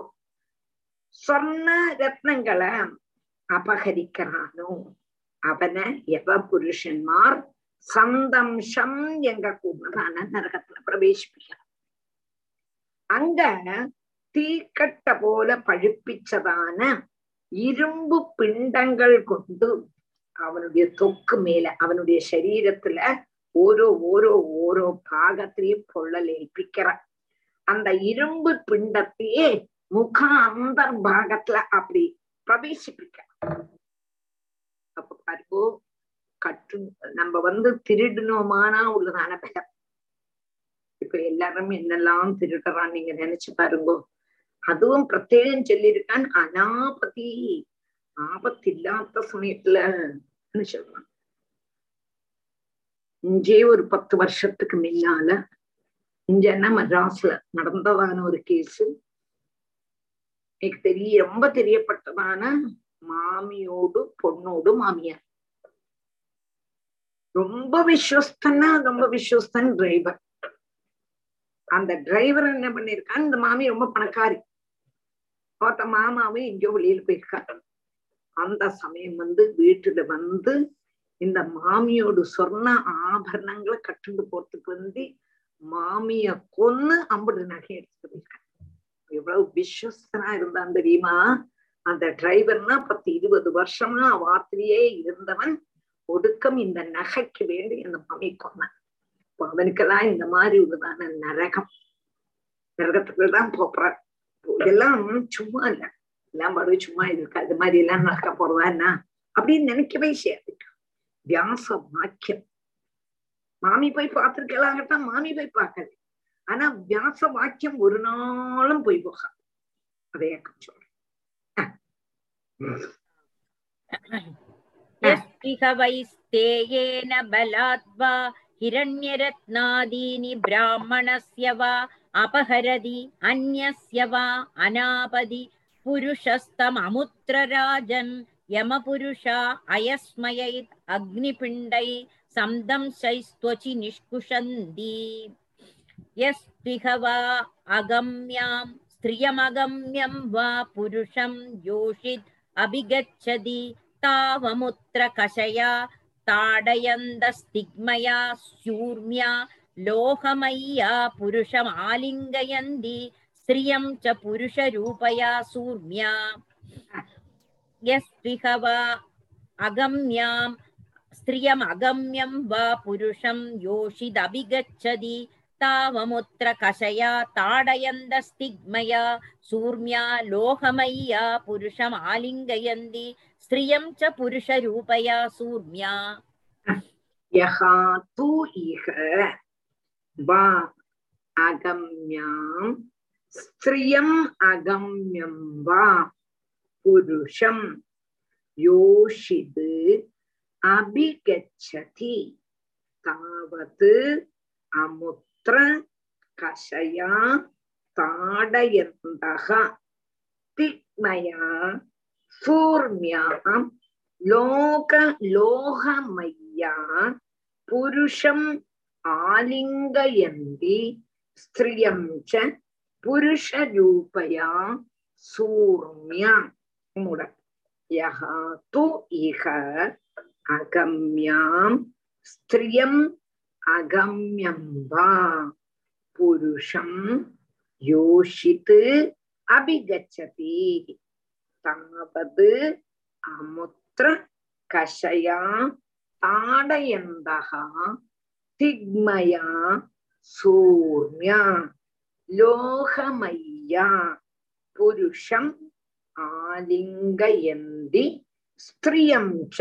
சொன்ன ரத்னங்களை அபகரிக்கிறானோ அவனை எவ புருஷன்மார் சந்தம்சம் எங்க கூடதான நரகத்துல பிரவேசிப்பிக்கிறான். அங்க தீக்கட்ட போல பழுப்பிச்சதான இரும்பு பிண்டங்கள் கொண்டு அவனுடைய தொக்கு மேல அவனுடைய சரீரத்துல ஓரோ ஓரோ ஓரோ பாகத்திலேயும் பொள்ளல் ஏற்பிக்கிற அந்த இரும்பு பிண்டத்தையே முக அந்த பாகத்துல அப்படி பிரவேசிப்பிக்கிற. அப்ப பாருங்கோ கட்டு நம்ம திருடினோமானா உள்ளதான பலம். இப்ப எல்லாரும் என்னெல்லாம் திருடுறான்னு நீங்க நினைச்சு பாருங்கோ. அதுவும் பிரத்யேகம் சொல்லியிருக்கான் அநாபதி, ஆபத்து இல்லாத சமயத்துலன்னு சொல்றான். இங்கே ஒரு 10 வருஷத்துக்கு முன்னால இங்கன்னா மட்ராஸ்ல நடந்ததான ஒரு கேஸு எனக்கு ரொம்ப தெரியப்பட்டதான மாமியோடு பொண்ணோடு மாமியார் ரொம்ப விஸ்வஸ்தன் டிரைவர். அந்த டிரைவர் என்ன பண்ணிருக்கான், இந்த மாமி ரொம்ப பணக்காரி, பார்த்த மாமாவும் எங்கேயோ வெளியில போயிருக்காரு. அந்த சமயம் வீட்டுல இந்த மாமியோட சொர்ண ஆபரணங்களை கட்டுண்டு போறதுக்கு மாமிய கொன்னு 50 நகை எடுத்துட்டு போயிருக்காங்க. எவ்வளவு விஸ்வஸ்தனா இருந்தான் தெரியுமா அந்த டிரைவர்னா. 10-20 வருஷமா வாத்திரியே இருந்தவன் ஒடுக்கம் இந்த நகைக்கு வேண்டி இந்த மாமியை கொன்னான். அவனுக்கெல்லாம் இந்த மாதிரி உள்ளதான நரகத்துக்குள்ளதான் போறான். இதெல்லாம் சும்மா இல்ல, எல்லாம் மறுபடியும் சும்மா இருக்கு, அது மாதிரி எல்லாம் நடக்க போடுவான்னா அப்படின்னு நினைக்கவே செய்யாது. வியாச வாக்கியம் மாமி போய் பார்த்திருக்கலாங்கட்டான், மாமி போய் பார்க்கல. ஆனா வியாச வாக்கியம் ஒரு நாளும் போய் போகாது. அதே சொல்றேன். हिरण्यरत्नादीनि ब्राह्मणस्य वा अपहरति अन्यस्य वा अनापदि पुरुषस्तममुत्र राजन् यमपुरुषा अयस्मयैत् अग्निपिण्डै संदंशैस्त्वचि निष्कुषन्ति यस्त्विह वा अगम्यां स्त्रियमगम्यं वा पुरुषं योषित् अभिगच्छति तावमुत्र कषया ताडयन्दस्तिग्मया शूर्म्या लोहमय्या पुरुषम् आलिङ्गयन्ति स्त्रियं च पुरुषरूपया शूर्म्या यस्त्विह वा अगम्यां स्त्रियम् अगम्यं वा पुरुषं योषिदभिगच्छति तावमुत्र कषया ताडयन्दस्तिग्मया शूर्म्या लोहमय्या पुरुषम् आलिङ्गयन्ति ஸ்திரியம் ச புருஷ ரூபயா சூர்ம்யா யஹா தூ இஹ வா அகம்யம் ஸ்திரியம் அகம்யம் வா புருஷம் யோஷிது அபிகச்சதி தாவத் அமுத்ர கஷயா தாடயந்தஹ திக்மயா சூர்மியாம் லோகமய்யா புருஷம் ஆலிங்கயந்தி ஸ்திரியம் ச புருஷரூபயா சூர்மியா யஹா து இஹ அகம்யாம் ஸ்திரியம் அகம்யம் வா புருஷம் யோஷித் அபிகச்சதி தாவது அமுத்ர கஷயா தாடயந்தஹ திக்மயா சூர்ம்யா லோகமய்யா புருஷம் ஆலிங்கயந்தி ஸ்திரியம் ச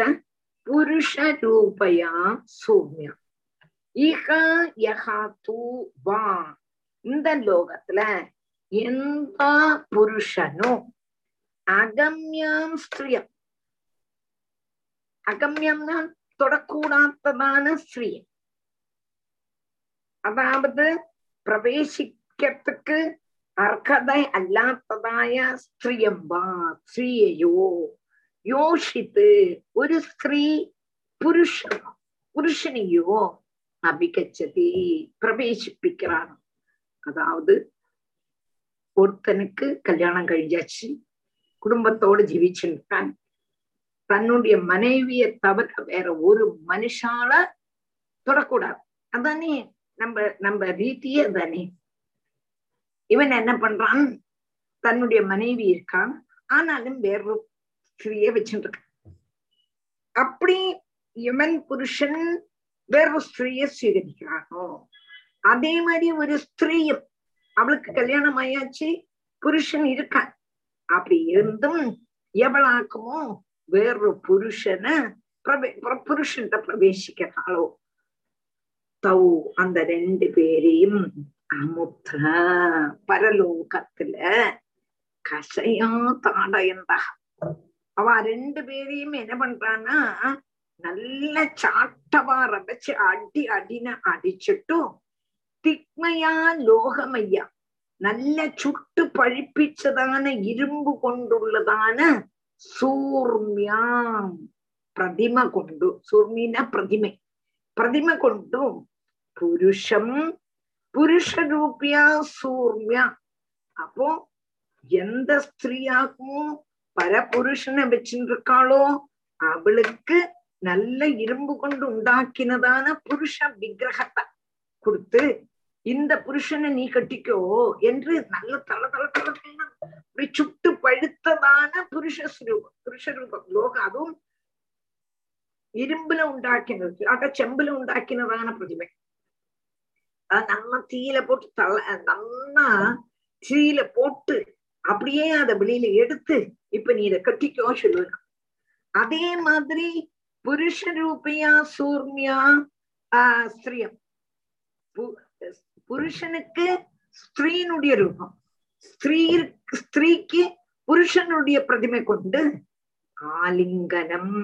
புருஷரூபயா சூர்ம்யா இஹ யஹா தூ வா இந்த லோகத்துல எந்த புருஷனும் அகம்யம் ஸ்திரியம் அகம்யம்னா தொடக்கூடாததான ஸ்திரியம், அதாவது பிரவேசிக்கிறதுக்கு அர்ஹதை அல்லாததாய ஸ்திரியம் வா ஸ்திரியையோ யோஷித்து ஒரு ஸ்திரீ புருஷனையோ அபிகச்சதி பிரவேசிப்பிக்கிறான். அதாவது ஒருத்தனுக்கு கல்யாணம் கழிஞ்சாச்சு, குடும்பத்தோடு ஜீவிச்சுட்டான், தன்னுடைய மனைவிய தவிர வேற ஒரு மனுஷால தொடக்கூடாது, அதானே நம்ம ரீதியே அதானே. இவன் என்ன பண்றான், தன்னுடைய மனைவி இருக்கான் ஆனாலும் வேற ஸ்திரீய வச்சுட்டு இருக்கான். அப்படி இவன் புருஷன் வேற ஸ்திரீய சுவீகரிக்கிறானோ அதே மாதிரி ஒரு ஸ்திரீயும் அவளுக்கு கல்யாணம் ஆயாச்சு, புருஷன் இருக்கான், அப்படி இருந்தும் எவளாக்குமோ வேறொரு புருஷனை புருஷன் பிரவேசிக்கிறாளோ தௌ அந்த ரெண்டு பேரையும் அமுத்ர பரலோகத்துல கஷயா தாடயந்தா அவ ரெண்டு பேரையும் என்ன பண்றான்னா நல்ல சாட்டவா ரபச்சு அடி அடின அடிச்சுட்டும் திக்மையா லோகமையா நல்ல சுட்டு பழிப்பிச்சதான இரும்பு கொண்டுள்ளதான சூர்மியா பிரதிம கொண்டு சூர்மினா பிரதிமை கொண்டு புருஷம் புருஷரூபியா சூர்மியா. அப்போ எந்த ஸ்திரீயாகமோ பரபுருஷனை வச்சுட்டு இருக்காளோ அவளுக்கு நல்ல இரும்பு கொண்டு உண்டாக்கினதான புருஷ விக்கிரகத்தை கொடுத்து இந்த புருஷனை நீ கட்டிக்கோ என்று நல்ல தள தள தள சுட்டு பழுத்ததான புருஷரூபம் லோகம், அதுவும் இரும்புல உண்டாக்கினது ஆட்ட செம்புல உண்டாக்கினதான பிரதிமை, அது நம்ம தீயில போட்டு தீயில போட்டு அப்படியே அத வெளியில எடுத்து இப்ப நீ இதை கட்டிக்கோ சொல்லுவாங்க. அதே மாதிரி புருஷ ரூபியா சூர்மியா ஸ்திரியம், புருஷனுக்கு ஸ்திரீனுடைய ரூபம், ஸ்திரீக்கு புருஷனுடைய பிரதிமை கொண்டு ஆலிங்கனம்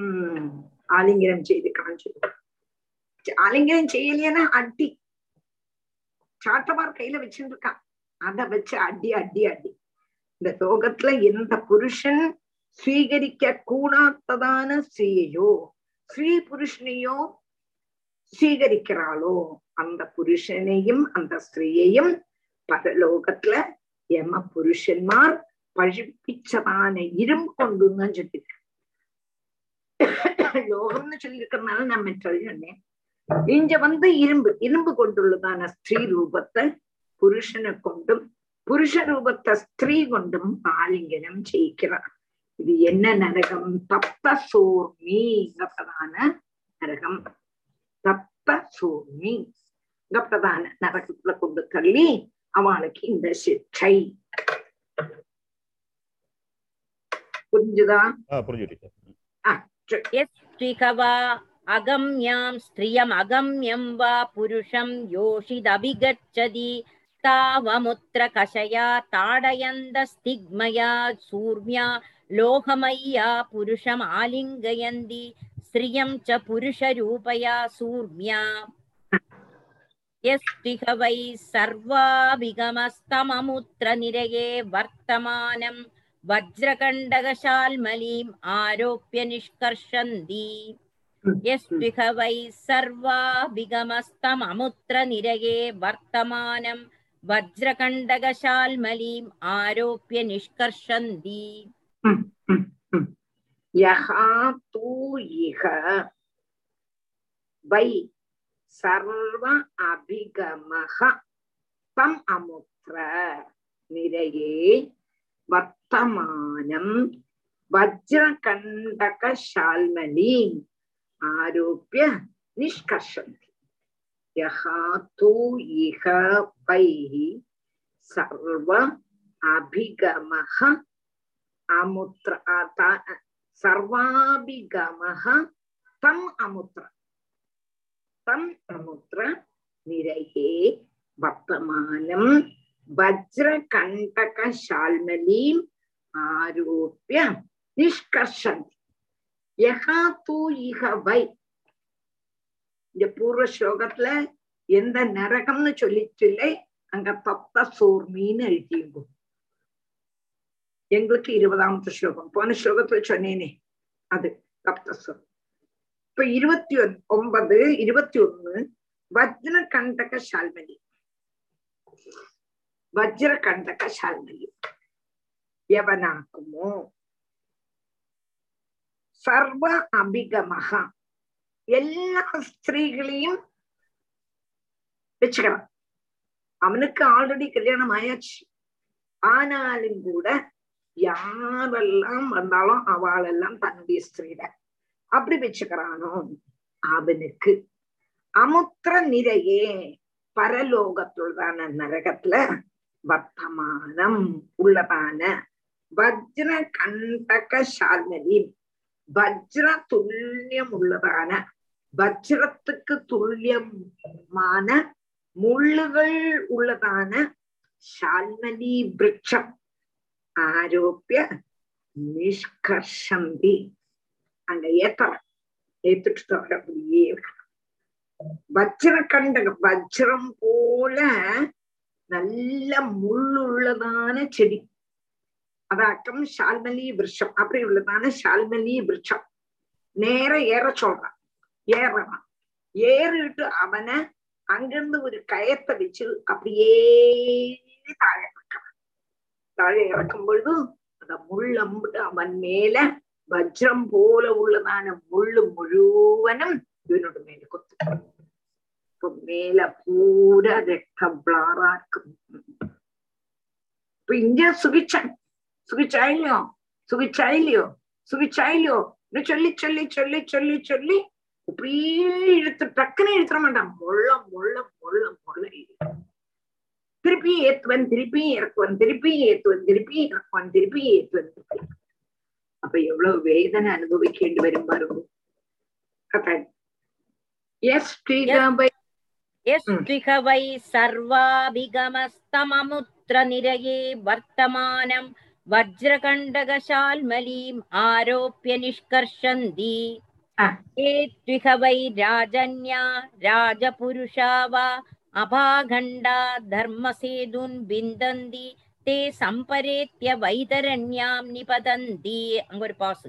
ஆலிங்கனம் செய்து காமிச்சிருக்க. ஆலிங்கனம் செய்யலையானா அடி சாட்டமார் கையில வச்சுருக்கான், அத வச்சு அடி அடி அடி. இந்த லோகத்துல எந்த புருஷன் ஸ்வீகரிக்க கூடாததான ஸ்ரீயையோ ஸ்ரீ புருஷனையோ ஸ்வீகரிக்கிறாளோ அந்த புருஷனையும் அந்த ஸ்திரீயையும் பரலோகத்துல எம புருஷன்மார் பழிப்பிச்சதான இரும் கொண்டுதான் சொல்லியிருக்க. லோகம்னு சொல்லியிருக்கிறதுனால நம்ம சொல்றேன், இங்க வந்து இரும்பு இரும்பு கொண்டுள்ளதான ஸ்திரீ ரூபத்தை புருஷனை கொண்டும் புருஷ ரூபத்தை ஸ்திரீ கொண்டும் ஆலிங்கனம் செய்கிறார். இது என்ன நரகம்? தப்த சோர்மிங்கப்பதான நரகம். தப்த சோர்மிங்கப்பதான நரகத்துல கொண்டு தள்ளி அவளுக்கு இந்த சிற்றை புரிஞ்சுதா? அகம்யாம் ஸ்திரியம் அகம்யம் வா புருஷம் யோஷிதபிகச்சதி தாவமுத்ர கஷயா தாடயந்த ஸ்திக்மயா சூர்மியா லோகமய்யா புருஷம் ஆலிங்கயந்தி ஸ்திரியம் ச புருஷரூபயா சூர்மியா யஸ்திகவை சர்வாபிகமஸ்தமமுத்ர நிரயே வர்த்தமானம் வஜ்ரகண்டகசால்மலீம் ஆரோப்ய நிஷ்கர்ஷந்தி யஸ்திகவை சர்வாபிகமஸ்தமமுத்ர நிரயே வர்த்தமானம் வஜ்ரகண்டகசால்மலீம் ஆரோப்ய நிஷ்கர்ஷந்தி யஹா தூ இஹ வை சர்வ அபிகமஹ தம் அமுத்ர நிரயே வர்த்தமானம் வஜ்ரகண்டகசால்மலீம் ஆரோப்ய நிஷ்கர்ஷந்தி யஹா தூ இஹ வை சர்வ அபிகமஹ அமுத்ர சர்வாபிகமஹ தம் அமுத்ர நிரையே வர்த்தமானம் வஜ்ரகண்டகசால்மலீம் ஆரோப்ய நிஷ்கர்ஷந்தி யஹா தூ இஹ வை. இந்த பூர்வ ஸ்லோகத்துல எந்த நரகம்னு சொல்லிட்டுல்லை, அங்க தப்த சோர்மின்னு எழுதிங்க. எங்களுக்கு 20வது ஸ்லோகம் போன ஸ்லோகத்துல சொன்னேனே அது தப்த சோர்மி. இப்ப 29, 21 வஜ்ரகண்டகசால்மலி எவனாக்குமோ சர்வ அபிகமகா எல்லா ஸ்திரீகளையும் வச்சுக்கிறான். அவனுக்கு ஆல்ரெடி கல்யாணம் ஆயாச்சு, ஆனாலும் கூட யாரெல்லாம் வந்தாலும் அவளெல்லாம் தன்னுடைய ஸ்திரீதான் அப்படி வச்சுக்கிறானோ அவனுக்கு அமுத்திர நிறையே பரலோகத்துள்ளதான நரகத்துல வர்த்தமானம் உள்ளதான வஜ்ரகண்டகசால்மலி வஜ்ர துல்லியம் உள்ளதான வஜ்ரத்துக்கு துல்லியமான முள்ளுகள் உள்ளதான சால்மலி விருட்சம் ஆரோப்ய நிஷ்கர்ஷந்தி அங்க ஏத்துட்டு தவிர அப்படியே வஜ்ரகண்டகம் வஜ்ரம் போல நல்ல முள்ளுள்ளதான செடி அதாக்கம் சால்மலி விருட்சம் அப்படி உள்ளதான சால்மலி விருட்சம் நேர ஏற சொல்றான். ஏறறான், ஏறிட்டு அவனை அங்கிருந்து ஒரு கயத்தை வச்சு அப்படியே தாழை இறக்கிறான். தாழை இறக்கும் பொழுது அந்த முள்ளம்பு அவன் மேல வஜ்ரம் போல உள்ளதான முள்ளு முழுவனும் இவனோட மேல கொத்து மேல பூரா ரெக்கப்ளாரா இருக்கும். இப்ப இங்க சுகிச்சன் சுகிச்சாயிலையோ சுகிச்சாயிலையோ சுகிச்சாயிலையோ சொல்லி சொல்லி சொல்லி சொல்லி சொல்லி இப்படியே இழுத்து டக்குன்னு இழுத்துட மாட்டான். மொள்ள மொள்ள மொள்ள மொள்ள திருப்பி ஏத்துவன், திருப்பி இறக்குவன், திருப்பி ஏத்துவன், திருப்பி இறக்குவன், திருப்பி ஏத்துவன். அப்ப எவ்வளவு வேதனை அனுபவிக்கேண்டு வரும் பாருங்க. வஜ்ரகண்டகசால்மலீம் ஆரோப்ய நிஷ்கர்ஷந்தி ராஜன்யா ராஜபுருஷாவா அபாகண்டா தர்மசேதுன் பிந்தந்தி தே சம்பரேத்ய வைதரண்யாம் நிபதந்தி. அங்க ஒரு பாசு.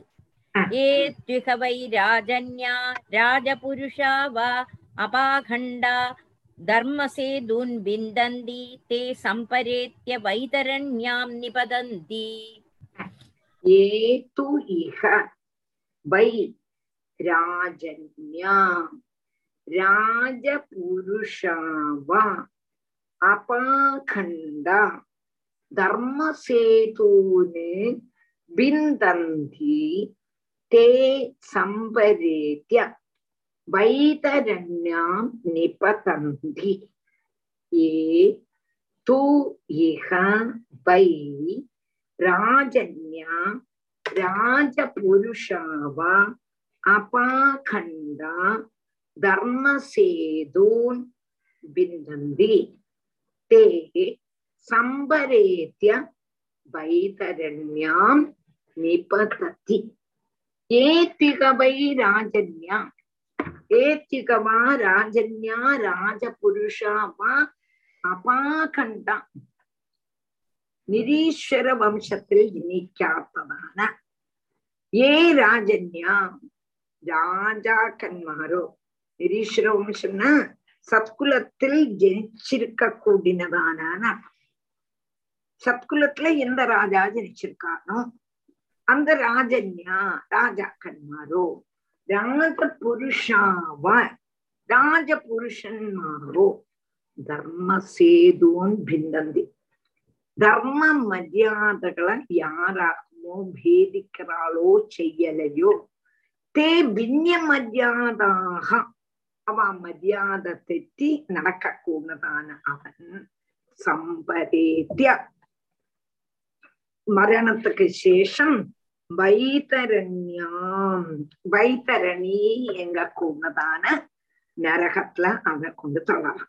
ஏ த்விகவை ராஜன்யா ராஜபுருஷாவா அபாகண்டா தர்மசேதுன் பிந்தந்தி தே சம்பரேத்ய வைதரண்யாம் நிபதந்தி. ஏ து இஹ வை ராஜன்யாம் ராஜபுருஷாவா அபாகண்டா தர்மசேதுனு பிந்தந்தி தே சம்பரேத்ய வைதரண்யாம் நிபதந்தி. ஏ து இஹ வை ராஜன்யா ராஜபுருஷாவா அபாகண்டா தர்மசேதூன் பிந்தந்தி தே சம்பரேத்ய வைதரண்யாம் நிபததி. ஏத்திகவை ராஜன்யா ஏத்திகவா ராஜன்யா ராஜபுருஷாவா அபாகண்டா நிரீஸ்வர வம்சத்தில் இணைக்காப்பதான ஏ ராஜன்யா ராஜாக்கன்மாரோ, நிரீஸ்வர வம்சம்னா சத்குலத்தில் ஜனிச்சிருக்க கூடினதான, சத்குலத்துல எந்த ராஜா ஜனிச்சிருக்கானோ அந்த ராஜன்யா ராஜாக்கன்மாரோ ராஜபுருஷாவா ராஜபுருஷன்மாரோ தர்மசேதுன்னு பிந்தந்தி, தர்ம மரியாதைகளை யாராக்குமோ பேதிக்கிறாளோ செய்யலையோ தே பின்ய மரியாதாக அவ மரியாதை தெற்றி நடக்க கூடதான அவன் சம்பரேத்ய மரணத்துக்கு சேஷம் வைதரண்யாம் வைதரணி எங்க கூடதான நரகத்துல அவனை கொண்டு தள்ளலாம்.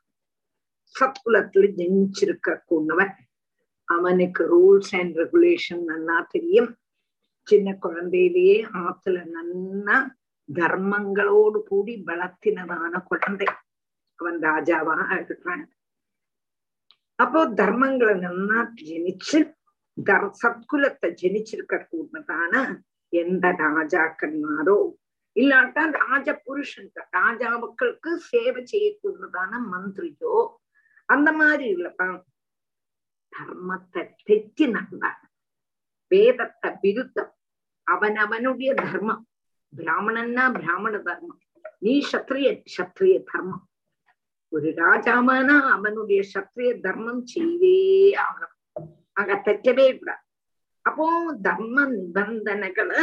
சத்குலத்துல ஜெனிச்சிருக்க கூடவன், அவனுக்கு ரூல்ஸ் அண்ட் ரெகுலேஷன் நல்லா தெரியும். சின்ன குழந்தையிலேயே ஆத்துல நல்லா தர்மங்களோடு கூடி வளர்த்தினதான குழந்தை அவன் ராஜாவா ஆகிட்டான். அப்போ தர்மங்களை நல்லா ஜெனிச்சு சத்குலத்தை ஜெனிச்சிருக்க கூடதான எந்த ராஜாக்கன்மாரோ இல்லாட்டா ராஜபுருஷன் ராஜாவுக்களுக்கு சேவை செய்யக்கூடதான மந்திரியோ அந்த மாதிரி இல்லதான் தர்மத்தை தெற்றி நடந்தான். வேதத்தை விருத்தம் அவனவனுடைய தர்மம், பிராமணன்னா பிராமண தர்மம், நீ சத்ரியன் சத்ரிய தர்மம். ஒரு ராஜாவானா அவனுடைய சத்ரிய தர்மம் செய்வே ஆகணும், அங்க தெற்றவே கூடாது. அப்போ தர்ம நிபந்தனைகளை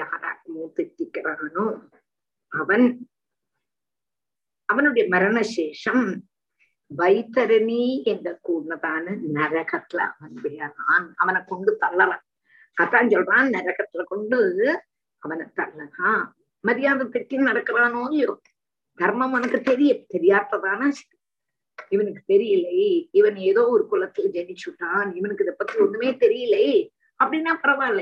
யாராக்குமோ தெட்டிக்கிறானோ அவன் அவனுடைய மரணசேஷம் வைத்தரணி என்ற கூடதான நரகத்துல அவன் விழறான், அவனை கொண்டு தள்ளறான். அதான் சொல்றான், நரகத்துல கொண்டு அவனை தள்ளறான். மரியாதை தெட்டி நடக்கிறானோ இல்லையோ, தர்மம் அவனுக்கு தெரியாததான இவனுக்கு தெரியலை, இவன் ஏதோ ஒரு குலத்துல ஜெனிச்சுட்டான், இவனுக்கு இதை பத்தி ஒண்ணுமே தெரியலை அப்படின்னா பரவாயில்ல.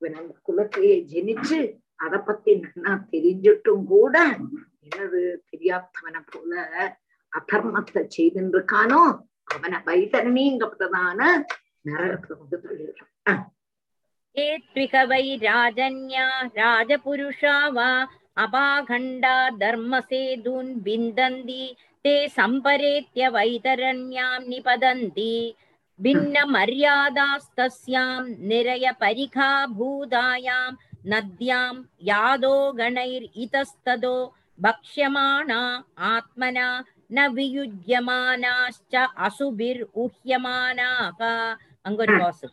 இவன் அந்த குலத்திலேயே ஜெனிச்சு அதை பத்தி நன்னா தெரிஞ்சிட்டும் கூட என்னது தெரியாதவனை போல அதர்மத்தை செய்துன்னு இருக்கானோ அவனை வைதரணிங்கப்பட்டதான நரகத்துல கொண்டு தள்ளிடுறான். ஏத்விகவை ராஜன்யா ராஜபுருஷாவா அபாகண்டா தர்மசேதுன் பிந்தந்தி தே சம்பரேத்ய வைதரண்யாம் நிபதந்தி பின்ன மரியாதாஸ்தஸ்யாம் நிரய பரிகா பூதாயாம் நத்யாம் யாதோ கணைர் இதஸ்ததோ பக்ஷ்யமானா ஆத்மனா ந வியுஜ்யமானாஸ்ச அசுபிர் உஹ்யமானாகா. அங்கொரு வாசு.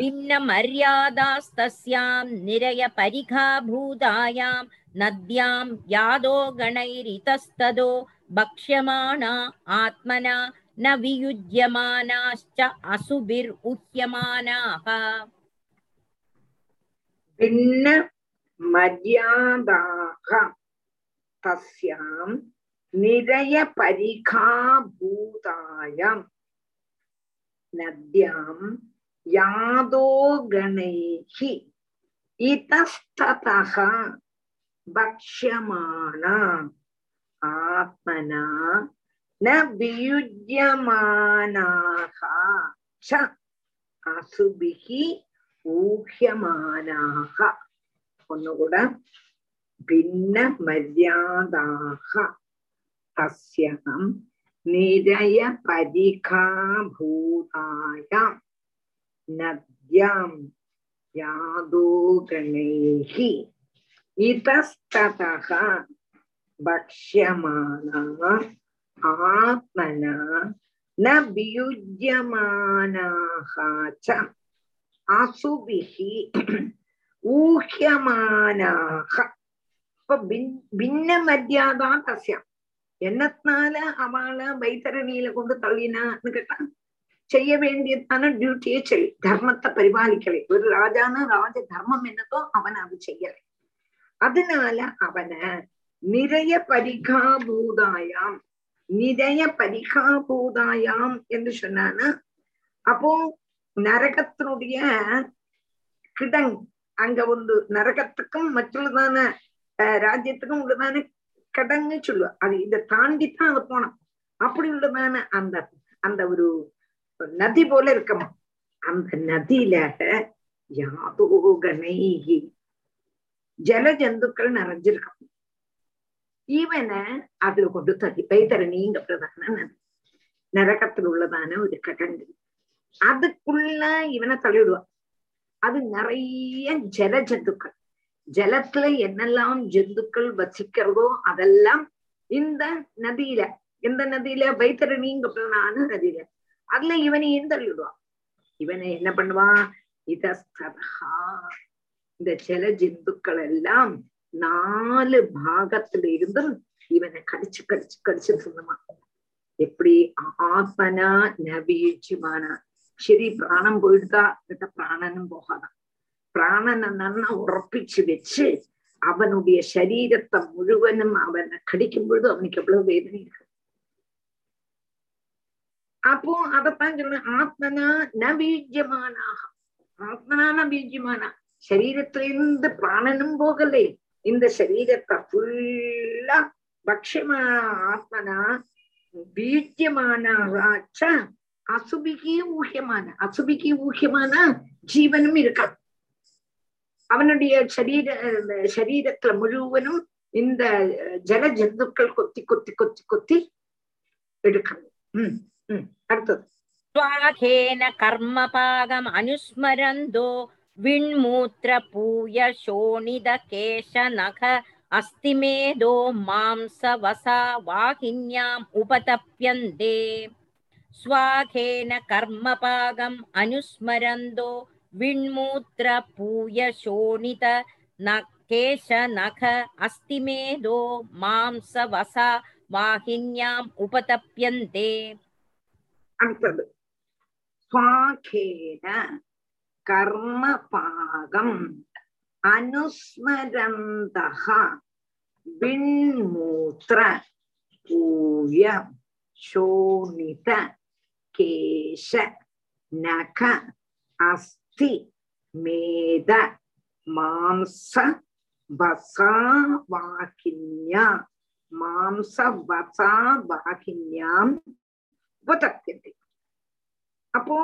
பின்ன மரியாதாஸ்தஸ்யாம் நிரய பரிகா பூதாயாம் நத்யாம் யாதோ கணைர் இதஸ்ததோ பக்ஷ்யமானா ஆத்மனா न वियुज्यमानाश्च असुभिर् उह्यमानाः भिन्न मर्यादाः तस्यां निरय परिखाभूतायां नद्यां यादो गणैः इतस्ततः भक्ष्यमाना आत्मना न वियुज्यमानाः च असुभिः ऊह्यमानाः ஒன்னுகூட भिन्न मर्यादाः तस्यां निरय परिखाभूतायां नद्यां यादो गणैः इतस्ततः भक्ष्यमाना आत्मना न वियुज्यमानाः च असुभिः ஊஹ்யமானாக. இப்ப பின்ன மரியாதா தஸ்யாம், என்னத்தினால அவளை வைத்தரணியில கொண்டு தள்ளினான்னு கேட்டா, செய்ய வேண்டியதான டியூட்டியே செய், தர்மத்தை பரிபாலிக்கலை. ஒரு ராஜான ராஜ தர்மம் என்னதோ அவனை அது செய்யலை. அதனால அவனை நிறைய பரிகாபூதாயாம், நிறைய பரிகாபூதாயாம் என்று சொன்னானா, அப்போ நரகத்தினுடைய கிடங், அங்க ஒன்று நரகத்துக்கும் மற்றொழுதான ராஜ்யத்துக்கும் உள்ளதான கடங்கு சொல்லுவா, அது இதை தாண்டித்தான் அது போனான். அப்படி உள்ளதான அந்த அந்த ஒரு நதி போல இருக்கமா, அந்த நதியில யாதோகனை ஜல ஜந்துக்கள் நிறைஞ்சிருக்கும். இவனை அதுல கொண்டு தள்ளி பைதரணிங்க பிரதான நதி, நரகத்தில் உள்ளதான ஒரு கடங்கு, அதுக்குள்ள இவனை தள்ளிடுவான். அது நிறைய ஜல ஜந்துக்கள், ஜலத்துல என்னெல்லாம் ஜந்துக்கள் வசிக்கிறதோ அதெல்லாம் இந்த நதியில, இந்த நதியில வைத்தரணிங்கப்படான நதியில, அதுல இவனையும் தள்ளிடுவான். இவனை என்ன பண்ணுவான், இதஸ்ததா இந்த ஜல ஜந்துக்கள் எல்லாம் 4 பாகத்துல இருந்தும் இவனை கடிச்சு கடிச்சு கடிச்சு சொல்லுவான். எப்படி ஆத்மனா நபியுச்சிமானா, சரி பிராணம் போயிடுதா கிட்ட, பிராணனும் போகாதான். பிராணனை நன்னா உறப்பிச்சு வச்சு அவனுடைய சரீரத்தை முழுவதும் அவனை கடிக்கும் பொழுது அவனுக்கு எவ்வளவு வேதனை இருக்கு. அப்போ அதத்தான் சொல்றேன், ஆத்மனா நபீஜமானாக, ஆத்மனா நபீஜமானா, சரீரத்திலிருந்து பிராணனும் போகலை, இந்த சரீரத்தை ஃபுல்லா பக்ஷமான ஆத்மனா பீஜமானாச்ச அசுபிக்கு ஊகியமான, அசுபிக்கு ஊகியமான ஜீவனும் இருக்கான். அவனுடைய சரீரத்துல முழுவதும் இந்த ஜல ஜந்துக்கள் கொத்தி கொத்தி கொத்தி கொத்தி எடுக்கணும். அடுத்தது ஸ்வாகேன கர்மபாகம் அனுஸ்மரந்தோ விண்மூத்ர பூய சோனித கேஷ நக அஸ்திமேதோ மாம்ச வசா வாகின்யாம் உபதப்யந்தே. ஸ்வாகேன கர்மபாகம் அனுஸ்மரந்தோ விண்மூத்ர பூய சோனித கேஷ நக அஸ்திமேதோ மாம்ச வசா வாகின்யாம் உபதப்யந்தே. அடுத்தது ஸ்வாகேன கர்மபாகம் அனுஸ்மரந்தஹ விண்மூத்ர பூய சோனித கேஷ நக அஸ்தி மேத மாம்ச வசா வாகின்யா மாம்ச வசா வாகின்யாம் உபதப்யந்தே. அப்போ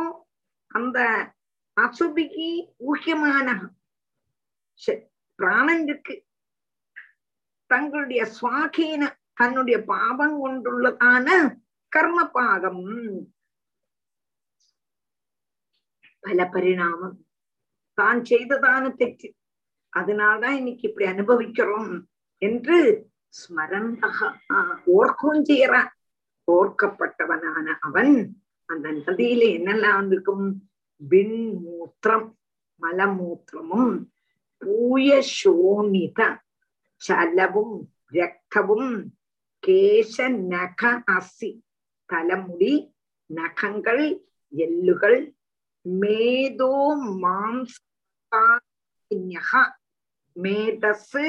அந்த அசுபிக்கு ஊக்கியமான பிராணனுக்கு தங்களுடைய சுவாகீன தன்னுடைய பாவம் கொண்டுள்ளதான கர்ம பாகம் பல பரிணாமம் தான் செய்ததான தெற்று, அதனால்தான் இன்னைக்கு இப்படி அனுபவிக்கிறோம் என்று ஸ்மரந்தக ஓர்க்கவும் செய்யறான். ஓர்க்கப்பட்டவனான அவன் அந்த நதியில என்னெல்லாம் இருக்கும், பின் மூத்திரம் மலமூத்திரமும் பூய சோனித சலவும் ரக்தமும் கேச நக அசி தலைமுடி நகங்கள், எல்லுகள், மேதோ மாம்சா, மேதசு,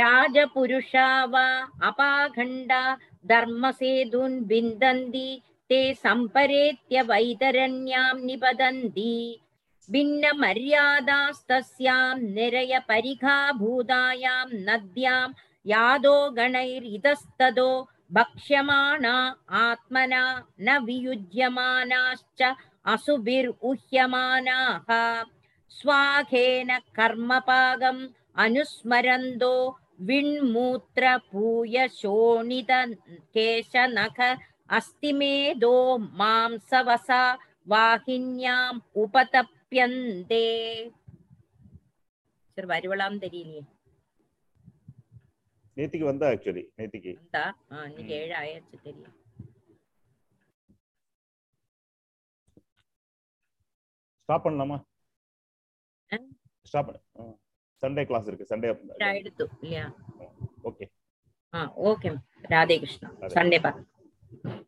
ராஜபுருஷாவா அபாகண்டா தர்மசேதுன் விந்தந்தி தே சம்பரேத்ய வைதரண்யாம் நிபதந்தி பின்ன மரியாதாஸ்தஸ்யாம் நிரய பரிகா பூதாயாம் நத்யாம் யாதோ கணைர் இதஸ்ததோ பக்ஷ்யமானா ஆத்மனா ந வியுஜ்யமானாச்ச அசுபிர் உஹ்யமானாஹ ஸ்வாகேன கர்மபாகம் அனுஸ்மரந்தோ விண்மூத்ர பூய சோணித கேசநக அஸ்திமேதோ மாம்சவசா வாஹின்யாம் உபதப்யந்தே. சரி, வரவலாம் தெரியலையே. நேத்திக்கு வந்தா ஆக்சுவலி நேத்திக்கு வந்தா இன்னைக்கு 7 ஆயிடுச்சு தெரியும். ஸ்டாப் பண்ணலாமா? ஸ்டாப் பண்ணு. சண்டே கிளாஸ் இருக்கு, சண்டே எடுத்து இல்லையா? Okay, okay. Radhe Krishna, Sunday பாருங்க.